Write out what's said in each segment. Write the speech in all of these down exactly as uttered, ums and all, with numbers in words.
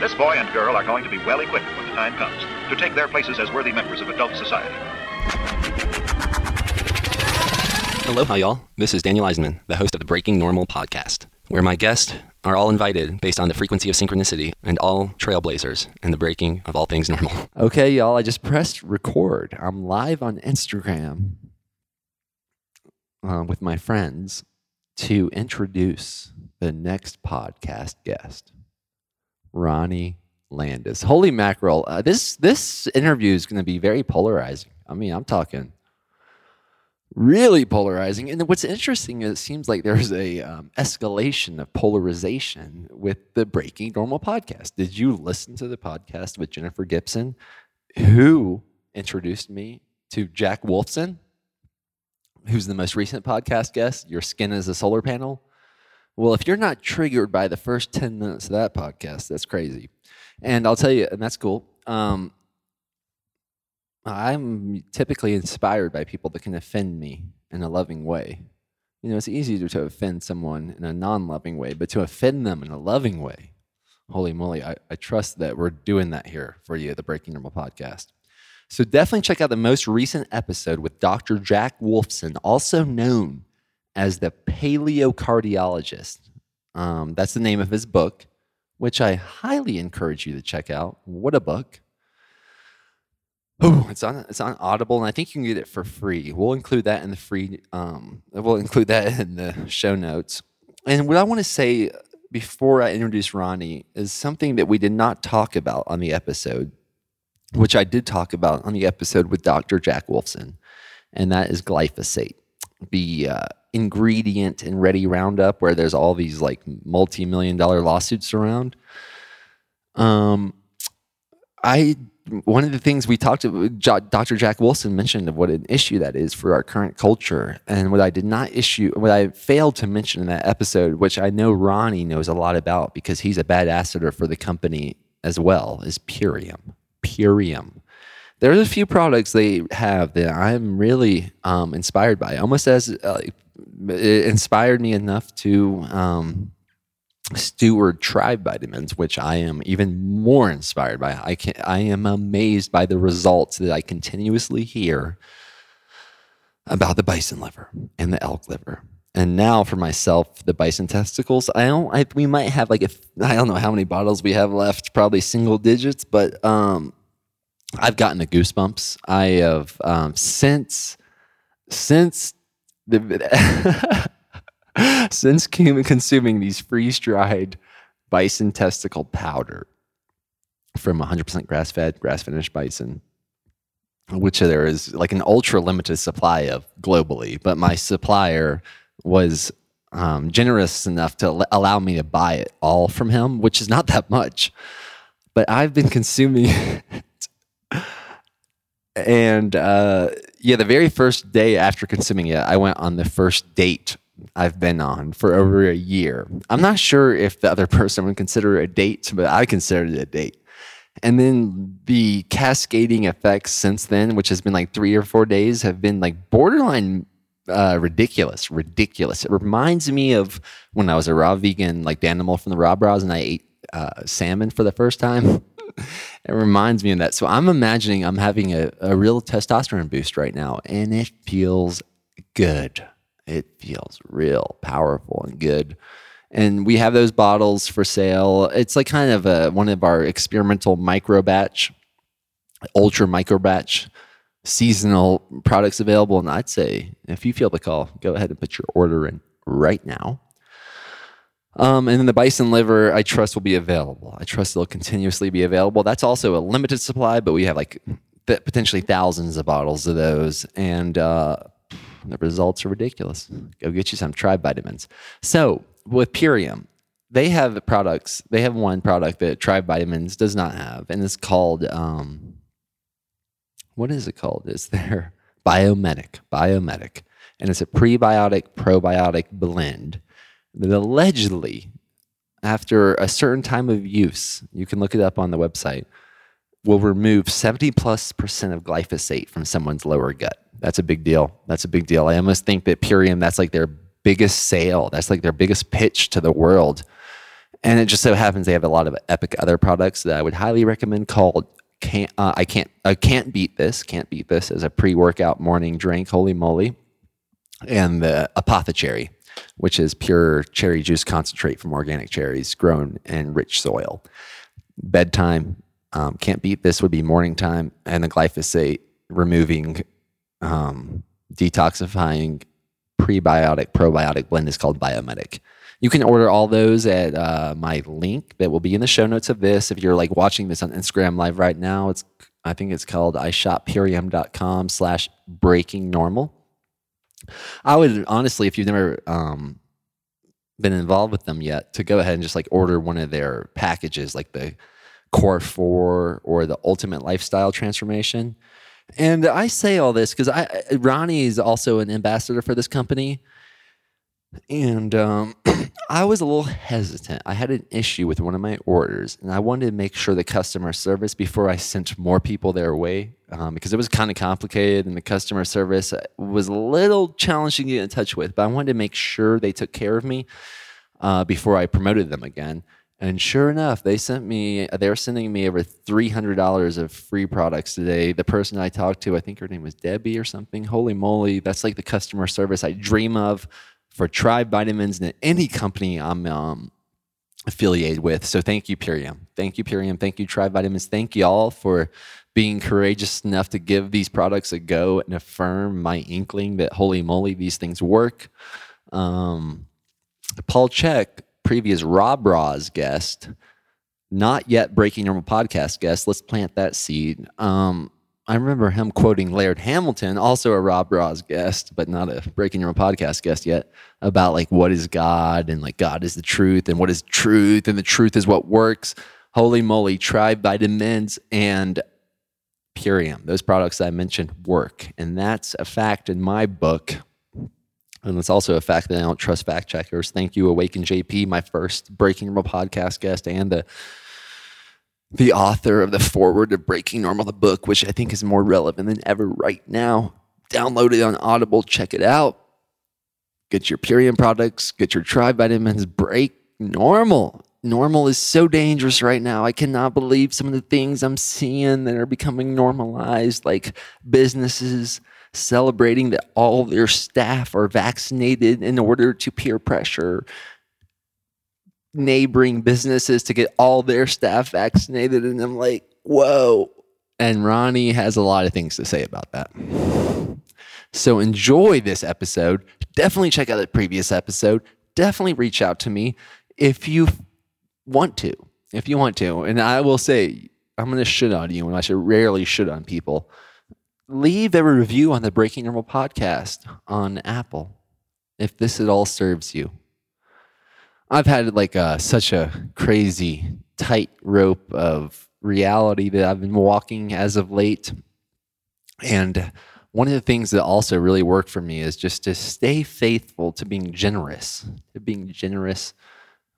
This boy and girl are going to be well equipped when the time comes to take their places as worthy members of adult society. Aloha, y'all. This is Daniel Eisenman, the host of the Breaking Normal podcast, where my guests are all invited based on the frequency of synchronicity and all trailblazers and the breaking of all things normal. Okay, y'all, I just pressed record. I'm live on Instagram uh, with my friends to introduce the next podcast guest, Ronnie Landis. Holy mackerel. Uh, this this interview is going to be very polarizing. I mean, I'm talking really polarizing. And what's interesting is it seems like there's a um, escalation of polarization with the Breaking Normal podcast. Did you listen to the podcast with Jennifer Gibson, who introduced me to Jack Wolfson, who's the most recent podcast guest, Your Skin is a Solar Panel? Well, if you're not triggered by the first ten minutes of that podcast, that's crazy. And I'll tell you, and that's cool. Um, I'm typically inspired by people that can offend me in a loving way. You know, it's easier to offend someone in a non-loving way, but to offend them in a loving way, holy moly, I, I trust that we're doing that here for you, the Breaking Normal podcast. So definitely check out the most recent episode with Doctor Jack Wolfson, also known as the paleocardiologist. Um, that's the name of his book, which I highly encourage you to check out. What a book. Oh, it's on it's on Audible, and I think you can get it for free. We'll include that in the free um, we'll include that in the show notes. And what I want to say before I introduce Ronnie is something that we did not talk about on the episode, which I did talk about on the episode with Doctor Jack Wolfson, and that is glyphosate. The uh, ingredient in Ready Roundup, where there's all these like multi-million dollar lawsuits around. Um, I one of the things we talked about, Doctor Jack Wilson mentioned of what an issue that is for our current culture, and what I did not issue, what I failed to mention in that episode, which I know Ronnie knows a lot about because he's a bad ambassador for the company as well, is Purium. Purium. There's a few products they have that I'm really um, inspired by. Almost as uh, it inspired me enough to um, steward Tribe Vitamins, which I am even more inspired by. I can I am amazed by the results that I continuously hear about the bison liver and the elk liver, and now for myself, the bison testicles. I don't. I, we might have like if I don't know how many bottles we have left. Probably single digits, but. Um, I've gotten the goosebumps. I have um, since since the since consuming these freeze-dried bison testicle powder from one hundred percent grass-fed, grass-finished bison, which there is like an ultra-limited supply of globally, but my supplier was um, generous enough to allow me to buy it all from him, which is not that much. But I've been consuming... And uh, yeah, the very first day after consuming it, I went on the first date I've been on for over a year. I'm not sure if the other person would consider it a date, but I considered it a date. And then the cascading effects since then, which has been like three or four days, have been like borderline uh, ridiculous, ridiculous. It reminds me of when I was a raw vegan, like the animal from the Raw Bras, and I ate uh, salmon for the first time. It reminds me of that. So I'm imagining I'm having a, a real testosterone boost right now, and it feels good. It feels real powerful and good. And we have those bottles for sale. It's like kind of a, one of our experimental micro batch, ultra micro batch seasonal products available. And I'd say if you feel the call, go ahead and put your order in right now. Um, and then the bison liver, I trust, will be available. I trust it'll continuously be available. That's also a limited supply, but we have like th- potentially thousands of bottles of those. And uh, the results are ridiculous. Go get you some Tribe Vitamins. So with Purium, they have products. They have one product that Tribe Vitamins does not have, and it's called, um, what is it called? It's their Biomedic. Biomedic. And it's a prebiotic, probiotic blend that allegedly, after a certain time of use, you can look it up on the website, will remove seventy plus percent of glyphosate from someone's lower gut. That's a big deal. That's a big deal. I almost think that Purium, that's like their biggest sale. That's like their biggest pitch to the world. And it just so happens they have a lot of epic other products that I would highly recommend called Can't, uh, I Can't I Can't Beat This. Can't Beat This is a pre-workout morning drink. Holy moly. And the Apothecary, which is pure cherry juice concentrate from organic cherries grown in rich soil. Bedtime, um, Can't Beat This would be morning time. And the glyphosate removing, um, detoxifying prebiotic, probiotic blend is called Biometic. You can order all those at uh, my link that will be in the show notes of this. If you're like watching this on Instagram Live right now, it's I think it's called ishopperium.com slash breaking normal. I would honestly, if you've never um, been involved with them yet, to go ahead and just like order one of their packages, like the Core four or the Ultimate Lifestyle Transformation. And I say all this because I Ronnie is also an ambassador for this company. And um, I was a little hesitant. I had an issue with one of my orders, and I wanted to make sure the customer service before I sent more people their way, um, because it was kind of complicated, and the customer service was a little challenging to get in touch with. But I wanted to make sure they took care of me uh, before I promoted them again. And sure enough, they sent me. They're sending me over three hundred dollars of free products today. The person I talked to, I think her name was Debbie or something. Holy moly, that's like the customer service I dream of for Tribe Vitamins and any company I'm um, affiliated with. So thank you, Perium. Thank you, Perium. Thank you, Tribe Vitamins. Thank you all for being courageous enough to give these products a go and affirm my inkling that, holy moly, these things work. Um, Paul Check, previous Rob Ross guest, not yet Breaking Normal podcast guest. Let's plant that seed. Um, I remember him quoting Laird Hamilton, also a Rob Ross guest, but not a Breaking Normal podcast guest yet, about like what is God and like God is the truth and what is truth and the truth is what works. Holy moly, Tribe Vitamins and Perium, those products I mentioned work. And that's a fact in my book. And it's also a fact that I don't trust fact checkers. Thank you, Awaken J P, my first Breaking Normal podcast guest and the The author of the foreword of Breaking Normal, the book, which I think is more relevant than ever right now. Download it on Audible. Check it out. Get your Perium products. Get your Tribe Vitamins. Break normal. Normal is so dangerous right now. I cannot believe some of the things I'm seeing that are becoming normalized, like businesses celebrating that all their staff are vaccinated in order to peer pressure neighboring businesses to get all their staff vaccinated, and I'm like, whoa. And Ronnie has a lot of things to say about that. So enjoy this episode. Definitely check out the previous episode. Definitely reach out to me if you want to. If you want to. And I will say, I'm going to shit on you, and I should rarely shit on people. Leave a review on the Breaking Normal podcast on Apple if this at all serves you. I've had like a, such a crazy tightrope of reality that I've been walking as of late. And one of the things that also really worked for me is just to stay faithful to being generous, to being generous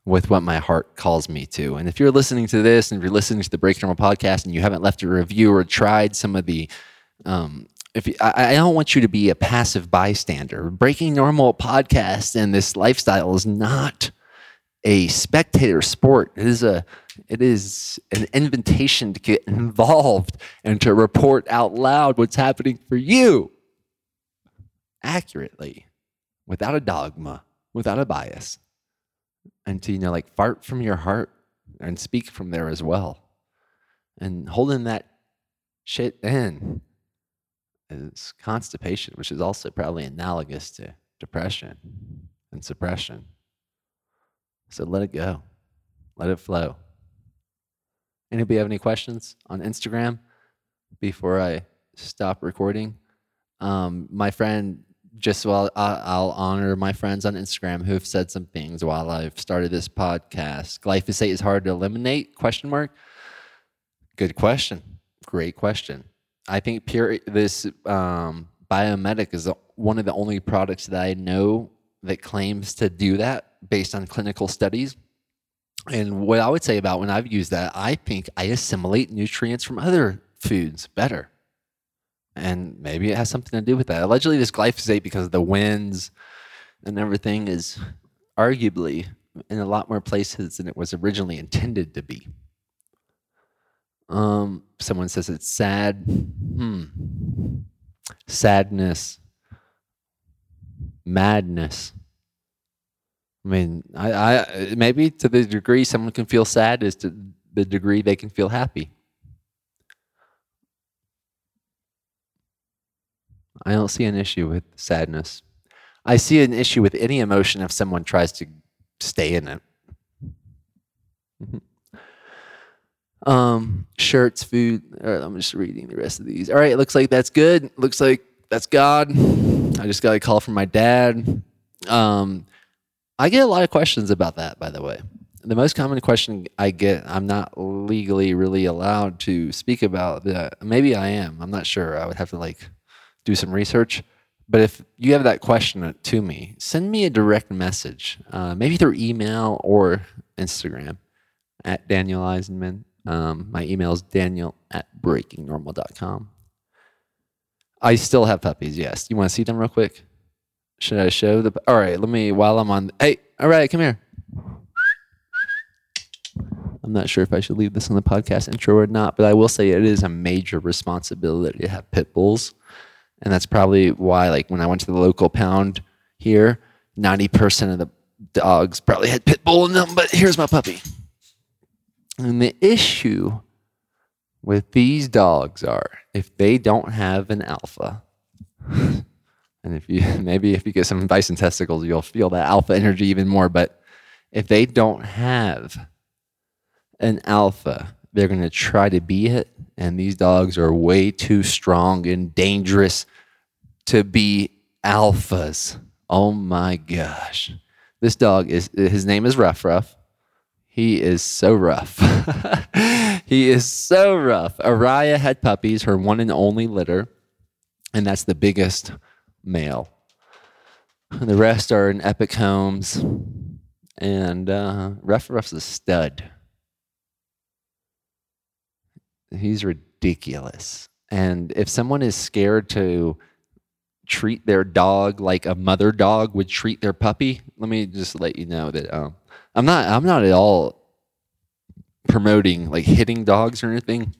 with what my heart calls me to. And if you're listening to this and if you're listening to the Breaking Normal podcast and you haven't left a review or tried some of the... Um, If you, I, I don't want you to be a passive bystander. Breaking Normal podcast and this lifestyle is not a spectator sport. It is a, it is an invitation to get involved and to report out loud what's happening for you accurately, without a dogma, without a bias, and to, you know, like fart from your heart and speak from there as well. And holding that shit in is constipation, which is also probably analogous to depression and suppression. So let it go. Let it flow. Anybody have any questions on Instagram before I stop recording? Um, my friend, just while I'll, I'll honor my friends on Instagram who have said some things while I've started this podcast. Glyphosate is hard to eliminate? Question mark. Good question. Great question. I think pure, this um, Biometic is one of the only products that I know that claims to do that, based on clinical studies. And what I would say about when I've used that, I think I assimilate nutrients from other foods better. And maybe it has something to do with that. Allegedly, this glyphosate, because of the winds and everything, is arguably in a lot more places than it was originally intended to be. Um, someone says it's sad. Hmm. Sadness. Madness. I mean, I, I maybe to the degree someone can feel sad is to the degree they can feel happy. I don't see an issue with sadness. I see an issue with any emotion if someone tries to stay in it. Um, shirts, food. All right, I'm just reading the rest of these. All right, it looks like that's good. Looks like that's God. I just got a call from my dad. Um, I get a lot of questions about that, by the way. The most common question I get, I'm not legally really allowed to speak about that. Maybe I am. I'm not sure. I would have to like do some research. But if you have that question to me, send me a direct message, uh, maybe through email or Instagram at Daniel Eisenman. Um, my email is daniel at breaking normal dot com. I still have puppies, yes. You want to see them real quick? Should I show the... All right, let me... While I'm on... Hey, all right, come here. I'm not sure if I should leave this on the podcast intro or not, but I will say it is a major responsibility to have pit bulls. And that's probably why, like, when I went to the local pound here, ninety percent of the dogs probably had pit bull in them, but here's my puppy. And the issue with these dogs are if they don't have an alpha, and if you maybe if you get some bison testicles, you'll feel that alpha energy even more. But if they don't have an alpha, they're going to try to be it. And these dogs are way too strong and dangerous to be alphas. Oh my gosh. This dog is, his name is Ruff Ruff. He is so rough. He is so rough. Araya had puppies, her one and only litter, and that's the biggest male. And the rest are in epic homes, and uh, Ruff Ruff's a stud. He's ridiculous. And if someone is scared to treat their dog like a mother dog would treat their puppy, let me just let you know that... Um, I'm not I'm not at all promoting like hitting dogs or anything,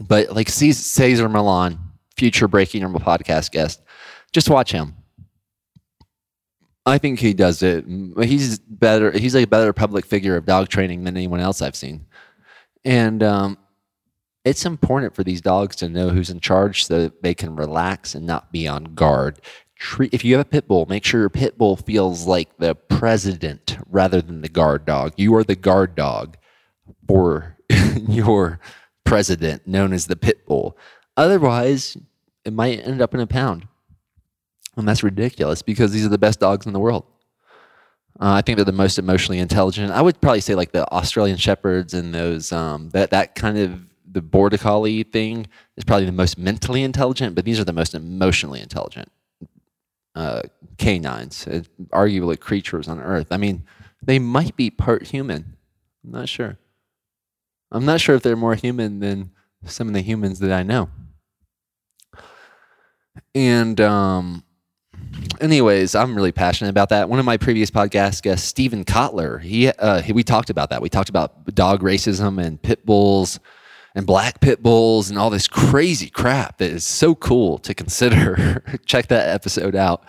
but like Cesar Millan, future Breaking Normal podcast guest, just watch him. I think he does it. He's better. He's like a better public figure of dog training than anyone else I've seen. And um, it's important for these dogs to know who's in charge so that they can relax and not be on guard. If you have a pit bull, make sure your pit bull feels like the president rather than the guard dog. You are the guard dog for your president, known as the pit bull. Otherwise, it might end up in a pound. And that's ridiculous because these are the best dogs in the world. Uh, I think they're the most emotionally intelligent. I would probably say like the Australian Shepherds and those um, that that kind of the Border Collie thing is probably the most mentally intelligent, but these are the most emotionally intelligent. Uh, canines, uh, arguably creatures on Earth. I mean, they might be part human. I'm not sure. I'm not sure if they're more human than some of the humans that I know. And um, anyways, I'm really passionate about that. One of my previous podcast guests, Stephen Kotler, he, uh, he we talked about that. We talked about dog racism and pit bulls and black pit bulls and all this crazy crap that is so cool to consider. Check that episode out.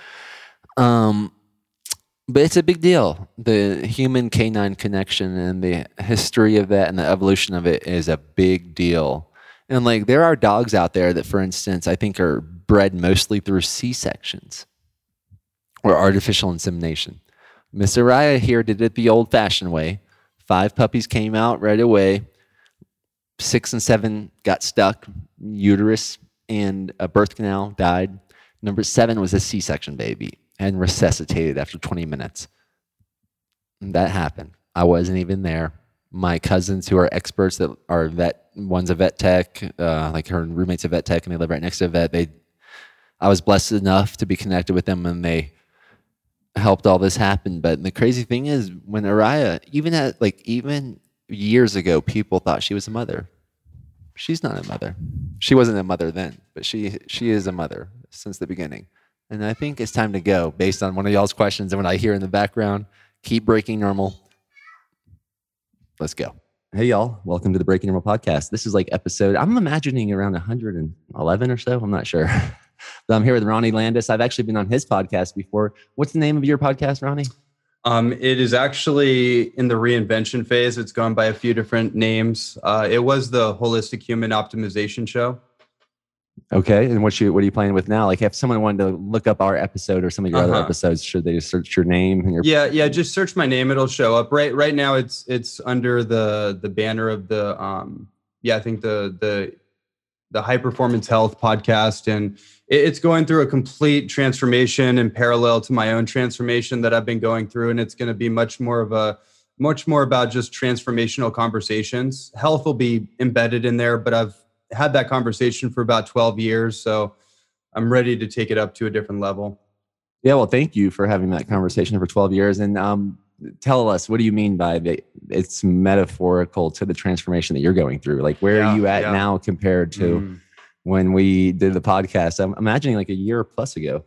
Um, but it's a big deal. The human canine connection and the history of that and the evolution of it is a big deal. And like there are dogs out there that, for instance, I think are bred mostly through C-sections or artificial insemination. Miss Araya here did it the old-fashioned way. Five puppies came out right away. Six and seven got stuck, uterus, and a birth canal, died. Number seven was a C-section baby and resuscitated after twenty minutes. And that happened. I wasn't even there. My cousins who are experts that are vet, one's a vet tech, uh, like her roommate's a vet tech and they live right next to a vet. They, I was blessed enough to be connected with them and they helped all this happen. But the crazy thing is when Araya, even at like, even... years ago, people thought she was a mother. She's not a mother. She wasn't a mother then, but she she is a mother since the beginning. And I think it's time to go based on one of y'all's questions and what I hear in the background. Keep breaking normal. Let's go. Hey, y'all. Welcome to the Breaking Normal podcast. This is like episode, I'm imagining around one hundred eleven or so. I'm not sure. But I'm here with Ronnie Landis. I've actually been on his podcast before. What's the name of your podcast, Ronnie? Um, it is actually in the reinvention phase. It's gone by a few different names. Uh, it was the Holistic Human Optimization Show. Okay. And what you what are you playing with now? Like, if someone wanted to look up our episode or some of your uh-huh. other episodes, should they just search your name? And your- yeah, yeah. Just search my name; it'll show up. Right, right now, it's it's under the the banner of the um, yeah, I think the the the High Performance Health podcast, and it, it's going through a complete transformation and parallel to my own transformation that I've been going through, and it's going to be much more of a much more about just transformational conversations. Health will be embedded in there, but I've had that conversation for about twelve years. So I'm ready to take it up to a different level. Yeah. Well, thank you for having that conversation for twelve years. And um, tell us, what do you mean by the, it's metaphorical to the transformation that you're going through? Like, where yeah, are you at yeah. now compared to mm. when we did the podcast? I'm imagining like a year plus ago.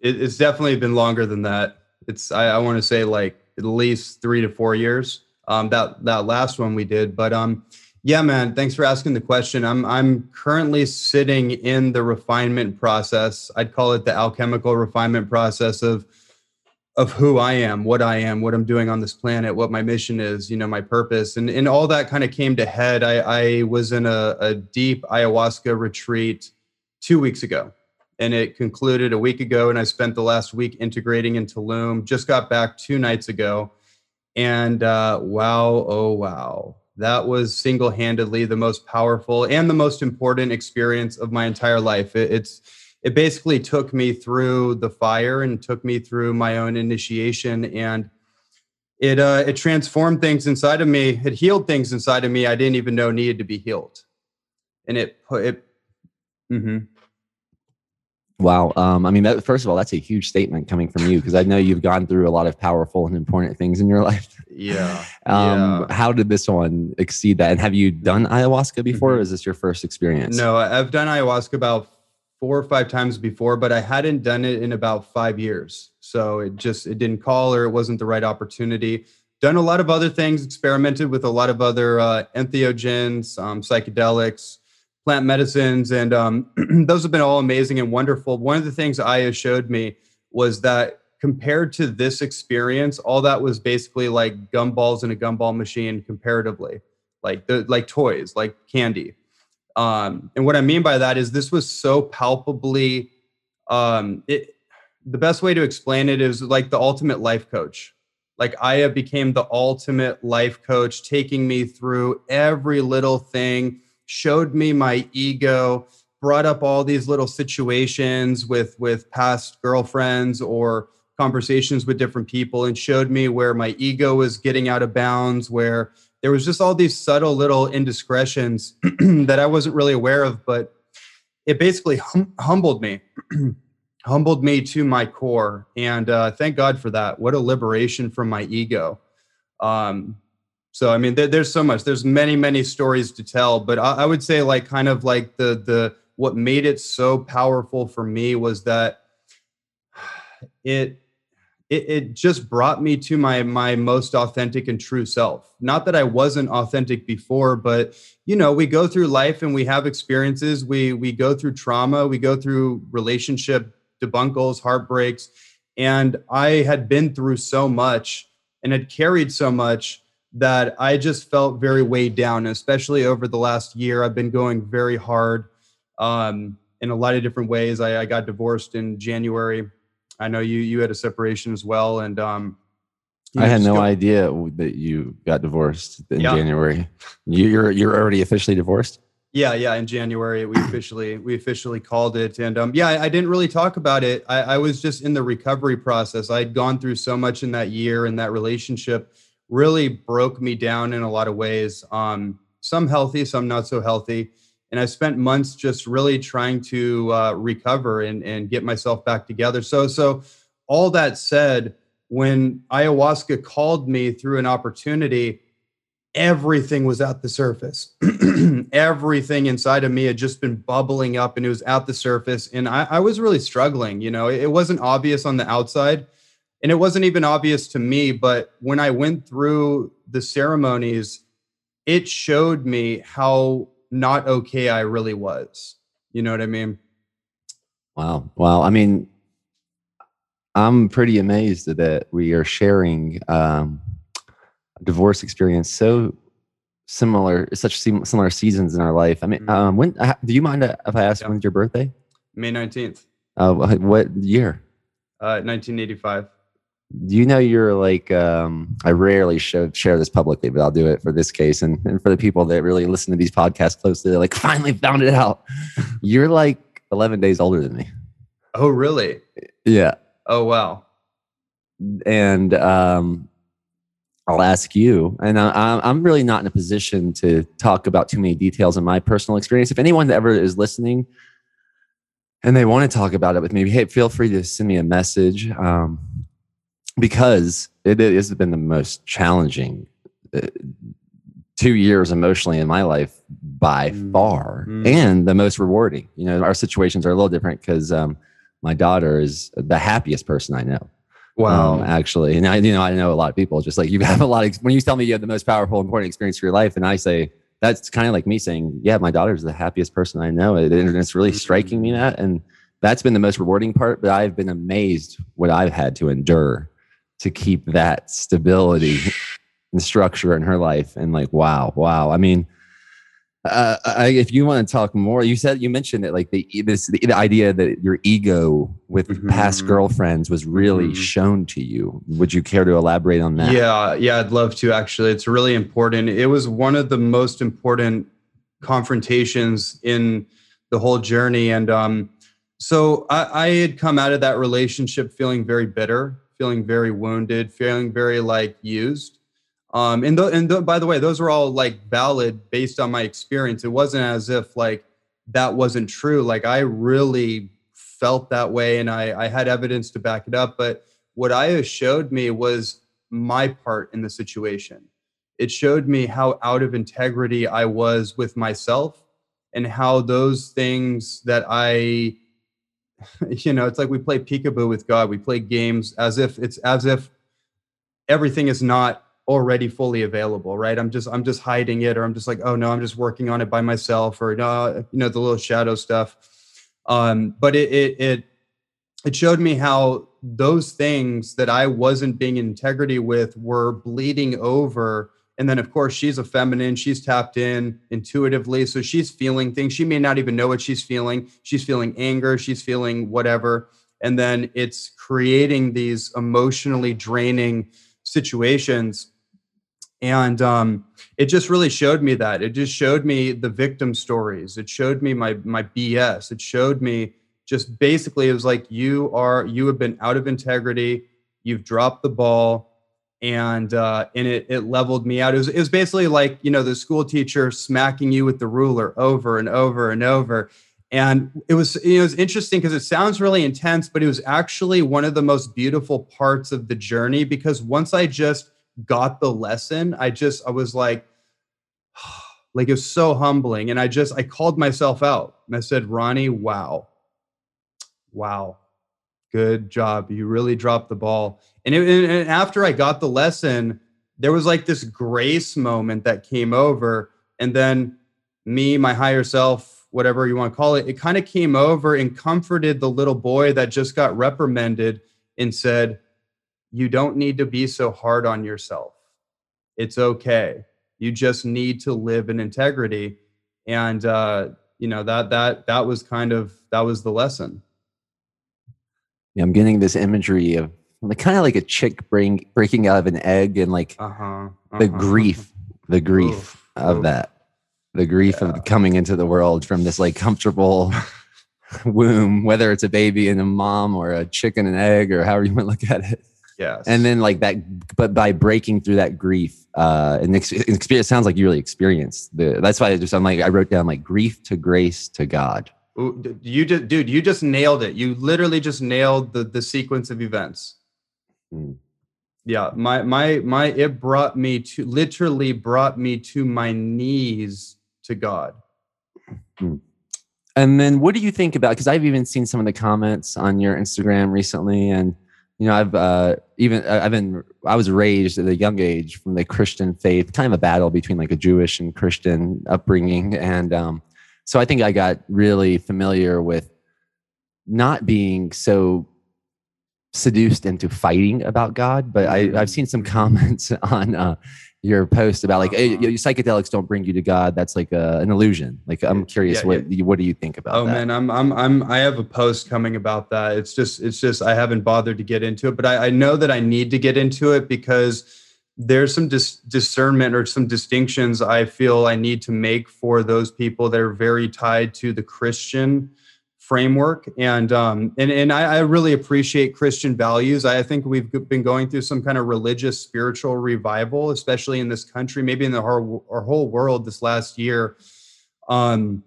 It's definitely been longer than that. It's, I, I want to say like at least three to four years. Um, that, that last one we did, but um, yeah, man. Thanks for asking the question. I'm I'm currently sitting in the refinement process. I'd call it the alchemical refinement process of of who I am, what I am, what I'm doing on this planet, what my mission is, you know, my purpose. And and all that kind of came to head. I, I was in a, a deep ayahuasca retreat two weeks ago, and it concluded a week ago. And I spent the last week integrating in Tulum. Just got back two nights ago. And uh, wow, oh, wow. That was single-handedly the most powerful and the most important experience of my entire life. It, it's it basically took me through the fire and took me through my own initiation, and it uh, it transformed things inside of me. It healed things inside of me I didn't even know needed to be healed, and it put it. Mm-hmm. Wow. Um, I mean, that, first of all, that's a huge statement coming from you, because I know you've gone through a lot of powerful and important things in your life. Yeah. um, yeah. How did this one exceed that? And have you done ayahuasca before? Mm-hmm. Or is this your first experience? No, I've done ayahuasca about four or five times before, but I hadn't done it in about five years. So it just, it didn't call, or it wasn't the right opportunity. Done a lot of other things, experimented with a lot of other uh, entheogens, um, psychedelics, plant medicines, and um, those have been all amazing and wonderful. One of the things Aya showed me was that compared to this experience, all that was basically like gumballs in a gumball machine comparatively, like the, like toys, like candy. Um, and what I mean by that is this was so palpably, um, it, the best way to explain it is like the ultimate life coach. Like Aya became the ultimate life coach, taking me through every little thing, showed me my ego, brought up all these little situations with, with past girlfriends or conversations with different people, and showed me where my ego was getting out of bounds, where there was just all these subtle little indiscretions that I wasn't really aware of, but it basically hum- humbled me, humbled me to my core. And uh, thank God for that. What a liberation from my ego. Um, So, I mean, there, there's so much, there's many, many stories to tell, but I, I would say like, kind of like the, the, what made it so powerful for me was that it, it, it just brought me to my, my most authentic and true self. Not that I wasn't authentic before, but you know, we go through life and we have experiences. We, we go through trauma, we go through relationship debunkles, heartbreaks. And I had been through so much and had carried so much that I just felt very weighed down, especially over the last year. I've been going very hard um, in a lot of different ways. I, I got divorced in January. I know you you had a separation as well. And um, I had no go- idea that you got divorced in yeah. January. You're you're already officially divorced? Yeah, yeah. In January, we officially we officially called it. And um, yeah, I, I didn't really talk about it. I, I was just in the recovery process. I had gone through so much in that year, in that relationship really broke me down in a lot of ways, um, some healthy, some not so healthy. And I spent months just really trying to uh, recover and, and get myself back together. So, so all that said, when ayahuasca called me through an opportunity, everything was at the surface. Everything inside of me had just been bubbling up and it was at the surface. And I, I was really struggling. You know, it, it wasn't obvious on the outside, And it wasn't even obvious to me, but when I went through the ceremonies, it showed me how not okay I really was. You know what I mean? Wow. Well, I mean, I'm pretty amazed that we are sharing um, a divorce experience so similar, such similar seasons in our life. I mean, mm-hmm. um, when do you mind if I ask yeah. when's your birthday? May nineteenth. Uh, what year? Uh, nineteen eighty-five. Do you know you're like, um, I rarely show, share this publicly, but I'll do it for this case. And, and for the people that really listen to these podcasts closely, they're like, finally found it out. You're like eleven days older than me. Oh, really? Yeah. Oh, wow. And um, I'll ask you, and I, I'm really not in a position to talk about too many details in my personal experience. If anyone that ever is listening and they want to talk about it with me, hey, feel free to send me a message. Um, Because it, it has been the most challenging uh, two years emotionally in my life by mm. far, mm. and the most rewarding. You know, our situations are a little different because um, my daughter is the happiest person I know. Wow, um, actually, and I, you know, I know a lot of people. Just like you have a lot of when you tell me you have the most powerful, important experience of your life, and I say that's kind of like me saying, "Yeah, my daughter is the happiest person I know," and it's really striking me that, and that's been the most rewarding part. But I've been amazed what I've had to endure to keep that stability and structure in her life. And like, wow, wow. I mean, uh, I, if you want to talk more, you said, you mentioned it, like the, this, the, the idea that your ego with mm-hmm. past girlfriends was really mm-hmm. shown to you. Would you care to elaborate on that? Yeah. Yeah. I'd love to, actually. It's really important. It was one of the most important confrontations in the whole journey. And um, so I, I had come out of that relationship feeling very bitter, feeling very wounded, feeling very like used. Um, and th- and th- by the way, those were all like valid based on my experience. It wasn't as if like that wasn't true. Like I really felt that way and I, I had evidence to back it up. But what I showed me was my part in the situation. It showed me how out of integrity I was with myself and how those things that I you know, it's like we play peekaboo with God. We play games as if it's as if everything is not already fully available, right? I'm just I'm just hiding it, or I'm just like, oh no, I'm just working on it by myself, or no, you know, the little shadow stuff. Um, but it it it it showed me how those things that I wasn't being in integrity with were bleeding over. And then, of course, she's a feminine. She's tapped in intuitively. So she's feeling things. She may not even know what she's feeling. She's feeling anger. She's feeling whatever. And then it's creating these emotionally draining situations. And um, it just really showed me that. It just showed me the victim stories. It showed me my my B S. It showed me just basically it was like you are you have been out of integrity. You've dropped the ball. And uh, and it it leveled me out. It was it was basically like, you know, the school teacher smacking you with the ruler over and over and over. And it was it was interesting because it sounds really intense, but it was actually one of the most beautiful parts of the journey, because once I just got the lesson, I just I was like, like it was so humbling. And I just I called myself out and I said, Ronnie, wow, wow. Good job. You really dropped the ball. And, it, and after I got the lesson, there was like this grace moment that came over. And then me, my higher self, whatever you want to call it, it kind of came over and comforted the little boy that just got reprimanded and said, you don't need to be so hard on yourself. It's okay. You just need to live in integrity. And, uh, you know, that, that, that was kind of, that was the lesson. Yeah, I'm getting this imagery of like, kind of like a chick bring, breaking out of an egg and like uh-huh, uh-huh. the grief, the grief oof, of oof. that, the grief yeah. of coming into the world from this like comfortable womb, whether it's a baby and a mom or a chick and an egg or however you want to look at it. Yes. And then like that, but by breaking through that grief, uh, and experience, it sounds like you really experienced the, that's why I just, I'm like, I wrote down like grief to grace to God. You just, dude, you just nailed it. You literally just nailed the the sequence of events. Mm. Yeah, my my my it brought me to literally brought me to my knees to God. Mm. And then, what do you think about? Because I've even seen some of the comments on your Instagram recently, and you know, I've uh, even I've been I was raised at a young age from the Christian faith, kind of a battle between like a Jewish and Christian upbringing, and um, so I think I got really familiar with not being so seduced into fighting about God. But I, I've seen some comments on uh, your post about like, hey, psychedelics don't bring you to God. That's like a, an illusion. Like, I'm curious, yeah, yeah. what you, what do you think about oh, that? Oh man, I'm I'm I'm I have a post coming about that. It's just it's just I haven't bothered to get into it, but I, I know that I need to get into it because there's some dis- discernment or some distinctions I feel I need to make for those people that are very tied to the Christian framework. And um, and, and I, I really appreciate Christian values. I think we've been going through some kind of religious, spiritual revival, especially in this country, maybe in the whole, our whole world this last year. Um,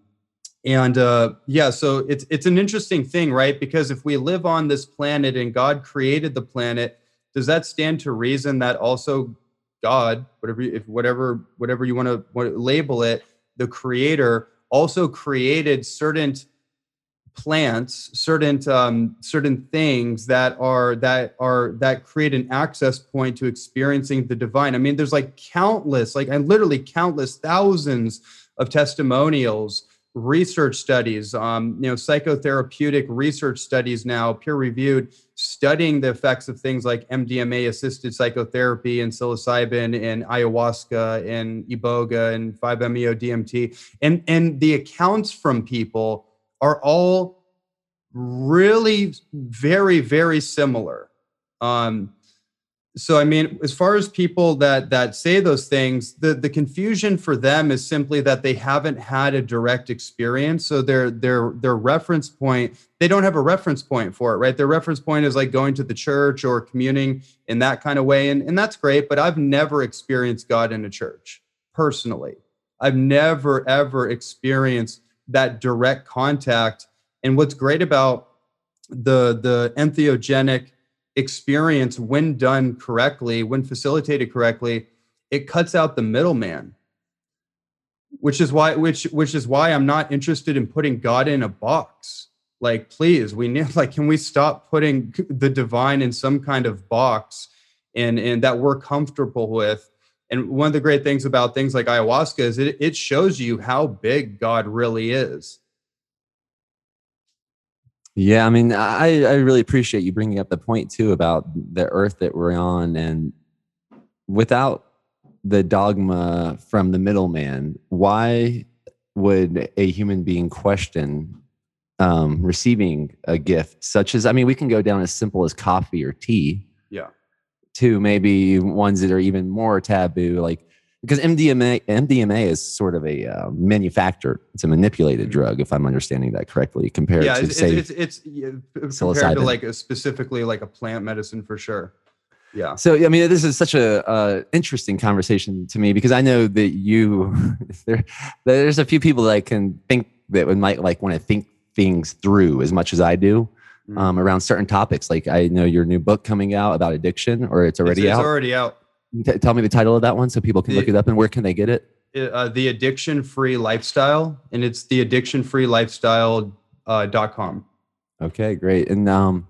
and uh, yeah, so it's it's an interesting thing, right? Because if we live on this planet and God created the planet, does that stand to reason that also God, whatever if whatever whatever you want to label it, the creator also created certain plants, certain um, certain things that are that are that create an access point to experiencing the divine. I mean, there's like countless, like I literally countless thousands of testimonials, research studies, um, you know, psychotherapeutic research studies now peer reviewed, studying the effects of things like M D M A assisted psychotherapy and psilocybin and ayahuasca and iboga and five M E O D M T, and and the accounts from people are all really very, very similar. Um, so, I mean, as far as people that that say those things, the, the confusion for them is simply that they haven't had a direct experience. So their their their reference point, they don't have a reference point for it, right? Their reference point is like going to the church or communing in that kind of way. And, and that's great, but I've never experienced God in a church, personally. I've never, ever experienced that direct contact. And what's great about the the entheogenic experience, when done correctly, when facilitated correctly, it cuts out the middleman, which is why which which is why I'm not interested in putting God in a box. Like, please, we need, like, can we stop putting the divine in some kind of box and and that we're comfortable with? And one of the great things about things like ayahuasca is it, it shows you how big God really is. Yeah, I mean, I, I really appreciate you bringing up the point, too, about the earth that we're on. And without the dogma from the middleman, why would a human being question um, receiving a gift such as, I mean, we can go down as simple as coffee or tea. Yeah. To maybe ones that are even more taboo, like, because M D M A M D M A is sort of a uh, manufactured, it's a manipulated drug, if I'm understanding that correctly, compared yeah, to it's, say it's, it's, it's compared to like a, specifically like a plant medicine for sure. Yeah. So I mean, this is such a uh, interesting conversation to me because I know that you there there's a few people that I can think that would might like want to think things through as much as I do. Mm-hmm. Um, around certain topics. Like, I know your new book coming out about addiction, or it's already it's, it's out. It's already out. T- tell me the title of that one so people can the, look it up. And where can they get it? Uh, the Addiction-Free Lifestyle. And it's the addiction free lifestyle dot com. Uh, okay, great. And um,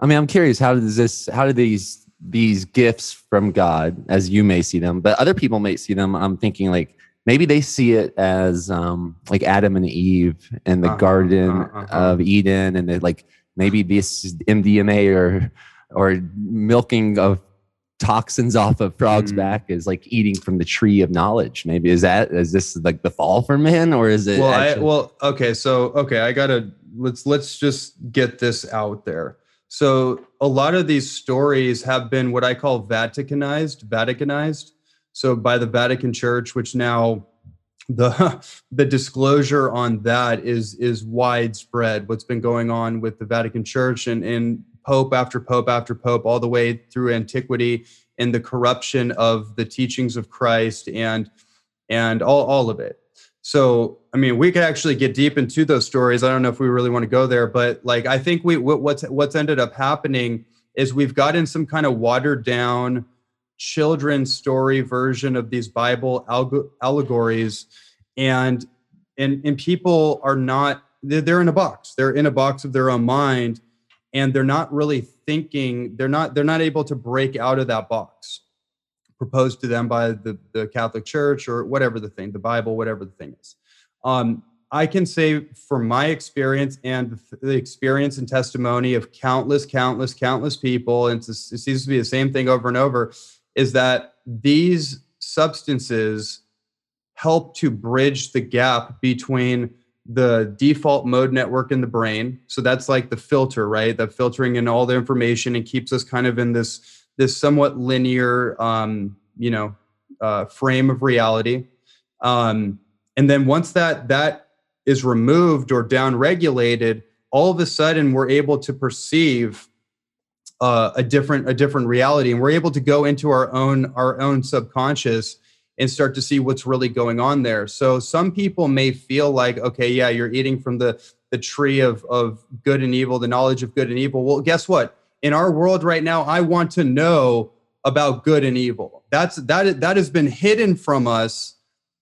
I mean, I'm curious, how does this, how do these, these gifts from God, as you may see them, but other people may see them. I'm thinking like, maybe they see it as um, like Adam and Eve and the uh-huh, Garden uh-huh, uh-huh. of Eden, and they like, maybe this M D M A or or milking of toxins off of frogs' mm. back is like eating from the tree of knowledge. Maybe is that is this like the fall for man, or is it? Well, actually- I, well, okay, so okay, I gotta let's let's just get this out there. So a lot of these stories have been what I call Vaticanized, Vaticanized. So by the Vatican Church, which now. The the disclosure on that is is widespread. What's been going on with the Vatican Church and, and Pope after Pope after Pope, all the way through antiquity, and the corruption of the teachings of Christ and and all all of it. So I mean, we could actually get deep into those stories. I don't know if we really want to go there, but like I think we what's what's ended up happening is we've gotten some kind of watered down children's story version of these Bible alleg- allegories, and and and people are not they're, they're in a box. They're in a box of their own mind, and they're not really thinking, they're not, they're not able to break out of that box proposed to them by the, the Catholic Church or whatever the thing, the Bible, whatever the thing is. Um, I can say from my experience and the experience and testimony of countless, countless, countless people, and it seems to be the same thing over and over, is that these substances help to bridge the gap between the default mode network in the brain. So that's like the filter, right? The filtering in all the information and keeps us kind of in this, this somewhat linear, um, you know, uh, frame of reality. Um, and then once that, that, is removed or downregulated, all of a sudden we're able to perceive uh, a different a different reality, and we're able to go into our own our own subconscious and start to see what's really going on there. So some people may feel like, okay, yeah, you're eating from the the tree of of good and evil, the knowledge of good and evil. Well, guess what? In our world right now, I want to know about good and evil. That's that that has been hidden from us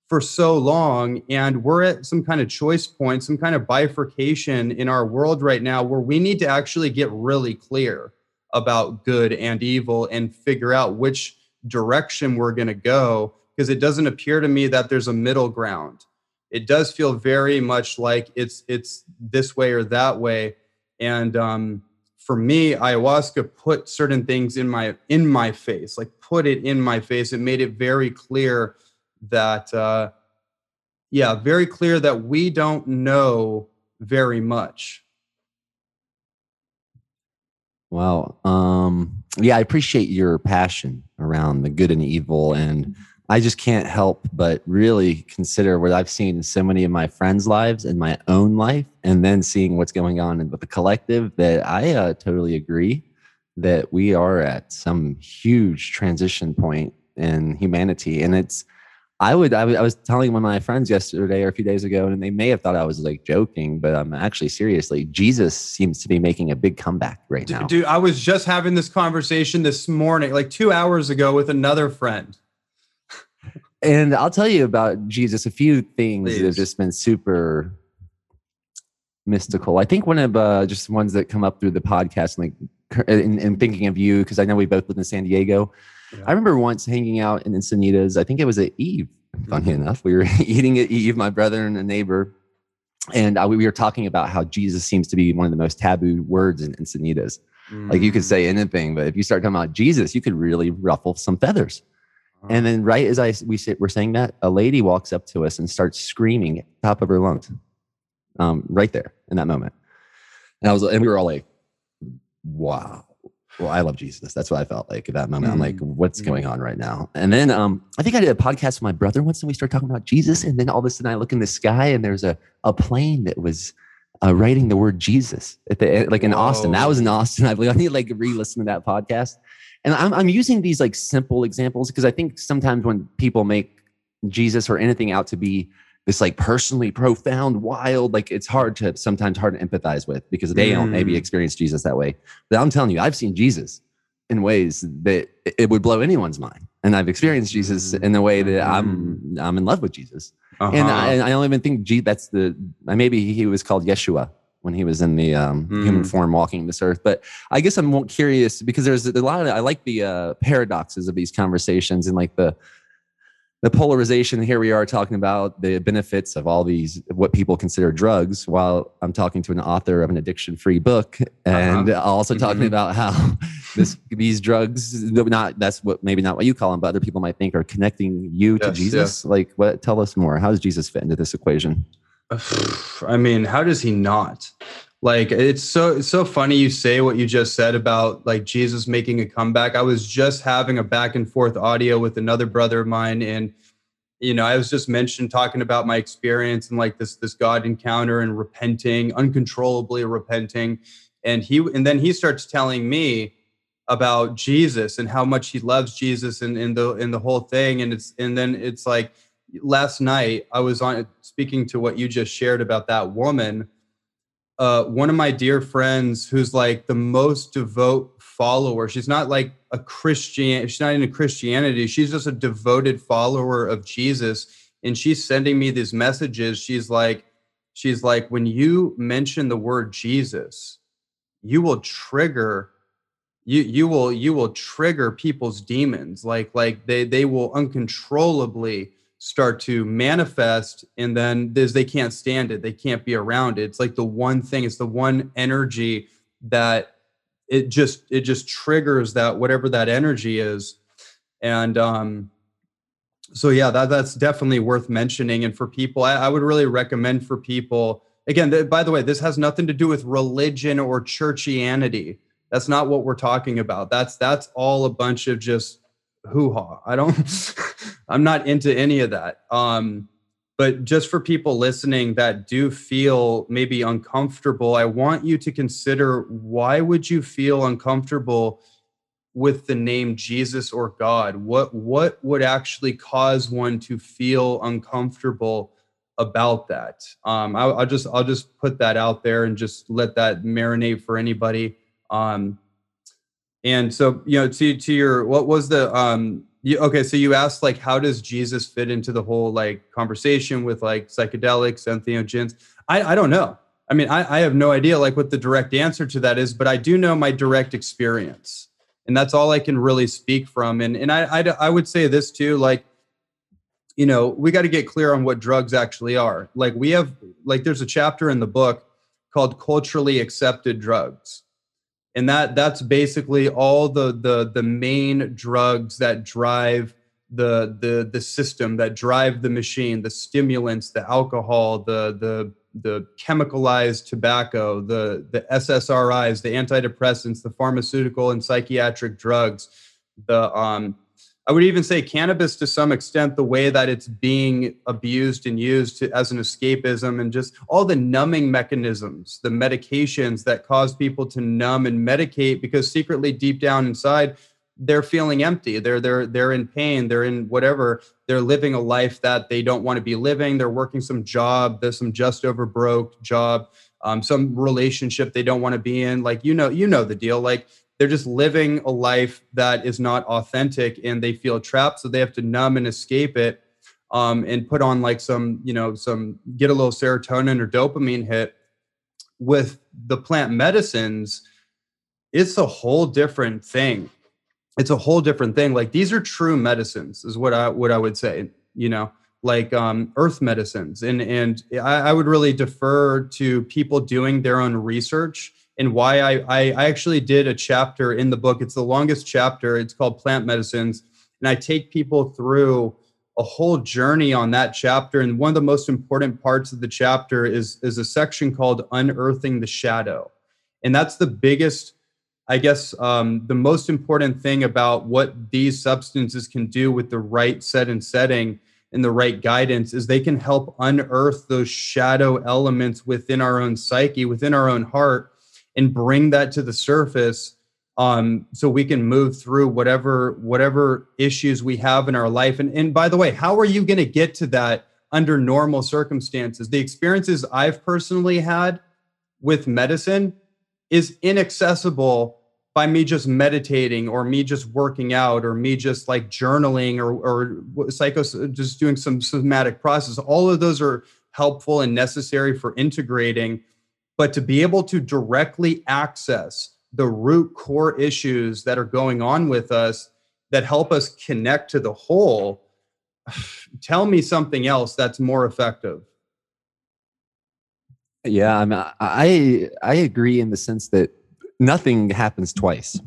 for so long, and we're at some kind of choice point, some kind of bifurcation in our world right now where we need to actually get really clear about good and evil and figure out which direction we're going to go, because it doesn't appear to me that there's a middle ground. It does feel very much like it's it's this way or that way. And um, for me, ayahuasca put certain things in my in my face, like put it in my face. It made it very clear that, uh, yeah, very clear that we don't know very much. Wow. Um, yeah, I appreciate your passion around the good and evil. And I just can't help but really consider what I've seen in so many of my friends' lives and my own life, and then seeing what's going on with the collective, that I uh, totally agree that we are at some huge transition point in humanity. And it's, I would, I, w- I was telling one of my friends yesterday or a few days ago, and they may have thought I was like joking, but I'm actually seriously, Jesus seems to be making a big comeback right now. Dude, I was just having this conversation this morning, like two hours ago, with another friend. And I'll tell you about Jesus, a few things Please. that have just been super mystical. I think one of uh, just ones that come up through the podcast, and like, and, and thinking of you, because I know we both live in San Diego. Yeah. I remember once hanging out in Encinitas. I think it was at Eve. Funny mm-hmm. enough, we were eating at Eve, my brother and a neighbor, and I, we were talking about how Jesus seems to be one of the most taboo words in Encinitas. Mm. Like, you could say anything, but if you start talking about Jesus, you could really ruffle some feathers. Wow. And then right as I we sit, we're saying that, a lady walks up to us and starts screaming at the top of her lungs, um, right there in that moment. And I was, and we were all like, "Wow." Well, I love Jesus. That's what I felt like at that moment. Mm. I'm like, what's mm. going on right now? And then um, I think I did a podcast with my brother once, and we started talking about Jesus. And then all of a sudden I look in the sky, and there's a, a plane that was uh, writing the word Jesus at the, like in Whoa. Austin. That was in Austin. I believe I need to like re-listen to that podcast. And I'm, I'm using these like simple examples because I think sometimes when people make Jesus or anything out to be this like personally profound, wild, like it's hard to sometimes hard to empathize with, because they mm. don't maybe experience Jesus that way. But I'm telling you, I've seen Jesus in ways that it would blow anyone's mind. And I've experienced Jesus in the way that I'm, I'm in love with Jesus. Uh-huh. And, I, and I don't even think G, that's the, maybe he was called Yeshua when he was in the um, mm. human form walking this earth. But I guess I'm more curious because there's a lot of, I like the uh, paradoxes of these conversations, and like the, The polarization. Here we are talking about the benefits of all these, what people consider drugs, while I'm talking to an author of an addiction-free book, and uh-huh. also talking mm-hmm. about how this, these drugs, not that's what maybe not what you call them, but other people might think are connecting you yes, to Jesus. Yeah. Like, what? Tell us more. How does Jesus fit into this equation? I mean, how does he not? Like, it's so it's so funny you say what you just said about like Jesus making a comeback. I was just having a back and forth audio with another brother of mine, and you know, I was just mentioned talking about my experience and like this this God encounter and repenting, uncontrollably repenting, and he and then he starts telling me about Jesus and how much he loves Jesus and in the in the whole thing, and it's and then it's like last night I was on speaking to what you just shared about that woman. Uh, one of my dear friends who's like the most devout follower, she's not like a Christian, she's not into Christianity, she's just a devoted follower of Jesus. And she's sending me these messages. She's like, she's like, when you mention the word Jesus, you will trigger you you will you will trigger people's demons. Like like they they will uncontrollably start to manifest, and then there's, they can't stand it. They can't be around it. It's like the one thing, it's the one energy that it just, it just triggers that, whatever that energy is. And um, so, yeah, that, that's definitely worth mentioning. And for people, I, I would really recommend for people, again, th- by the way, this has nothing to do with religion or churchianity. That's not what we're talking about. That's, that's all a bunch of just hoo-ha. I don't, I'm not into any of that. Um, but just for people listening that do feel maybe uncomfortable, I want you to consider, why would you feel uncomfortable with the name Jesus or God? What, what would actually cause one to feel uncomfortable about that? Um, I, I'll just, I'll just put that out there and just let that marinate for anybody. Um, and so, you know, to, to your, what was the, um, You, okay, so you asked, like, how does Jesus fit into the whole, like, conversation with, like, psychedelics and entheogens? I, I don't know. I mean, I, I have no idea, like, what the direct answer to that is, but I do know my direct experience, and that's all I can really speak from. And and I, I, I would say this, too, like, you know, we got to get clear on what drugs actually are. Like, we have, like, there's a chapter in the book called Culturally Accepted Drugs. And that that's basically all the the the main drugs that drive the the the system, that drive the machine, the stimulants, the alcohol, the the the chemicalized tobacco, the the S S R Is, the antidepressants, the pharmaceutical and psychiatric drugs, the um I would even say cannabis to some extent, the way that it's being abused and used to, as an escapism, and just all the numbing mechanisms, the medications that cause people to numb and medicate because secretly deep down inside, they're feeling empty. They're, they're, they're in pain. They're in whatever. They're living a life that they don't want to be living. They're working some job. There's some just over broke job, um, some relationship they don't want to be in. Like, you know, you know the deal. Like, they're just living a life that is not authentic, and they feel trapped. So they have to numb and escape it, um, and put on like some, you know, some, get a little serotonin or dopamine hit. With the plant medicines, it's a whole different thing. It's a whole different thing. Like, these are true medicines is what I, what I would say, you know, like um, earth medicines. And, and I, I would really defer to people doing their own research. And why I, I actually did a chapter in the book. It's the longest chapter. It's called Plant Medicines. And I take people through a whole journey on that chapter. And one of the most important parts of the chapter is, is a section called Unearthing the Shadow. And that's the biggest, I guess, um, the most important thing about what these substances can do with the right set and setting and the right guidance, is they can help unearth those shadow elements within our own psyche, within our own heart, and bring that to the surface, um, so we can move through whatever whatever issues we have in our life. And, and by the way, how are you going to get to that under normal circumstances? The experiences I've personally had with medicine is inaccessible by me just meditating, or me just working out, or me just like journaling, or, or psycho, just doing some somatic process. All of those are helpful and necessary for integrating. But to be able to directly access the root core issues that are going on with us that help us connect to the whole, tell me something else that's more effective. Yeah, I'm, I I agree in the sense that nothing happens twice.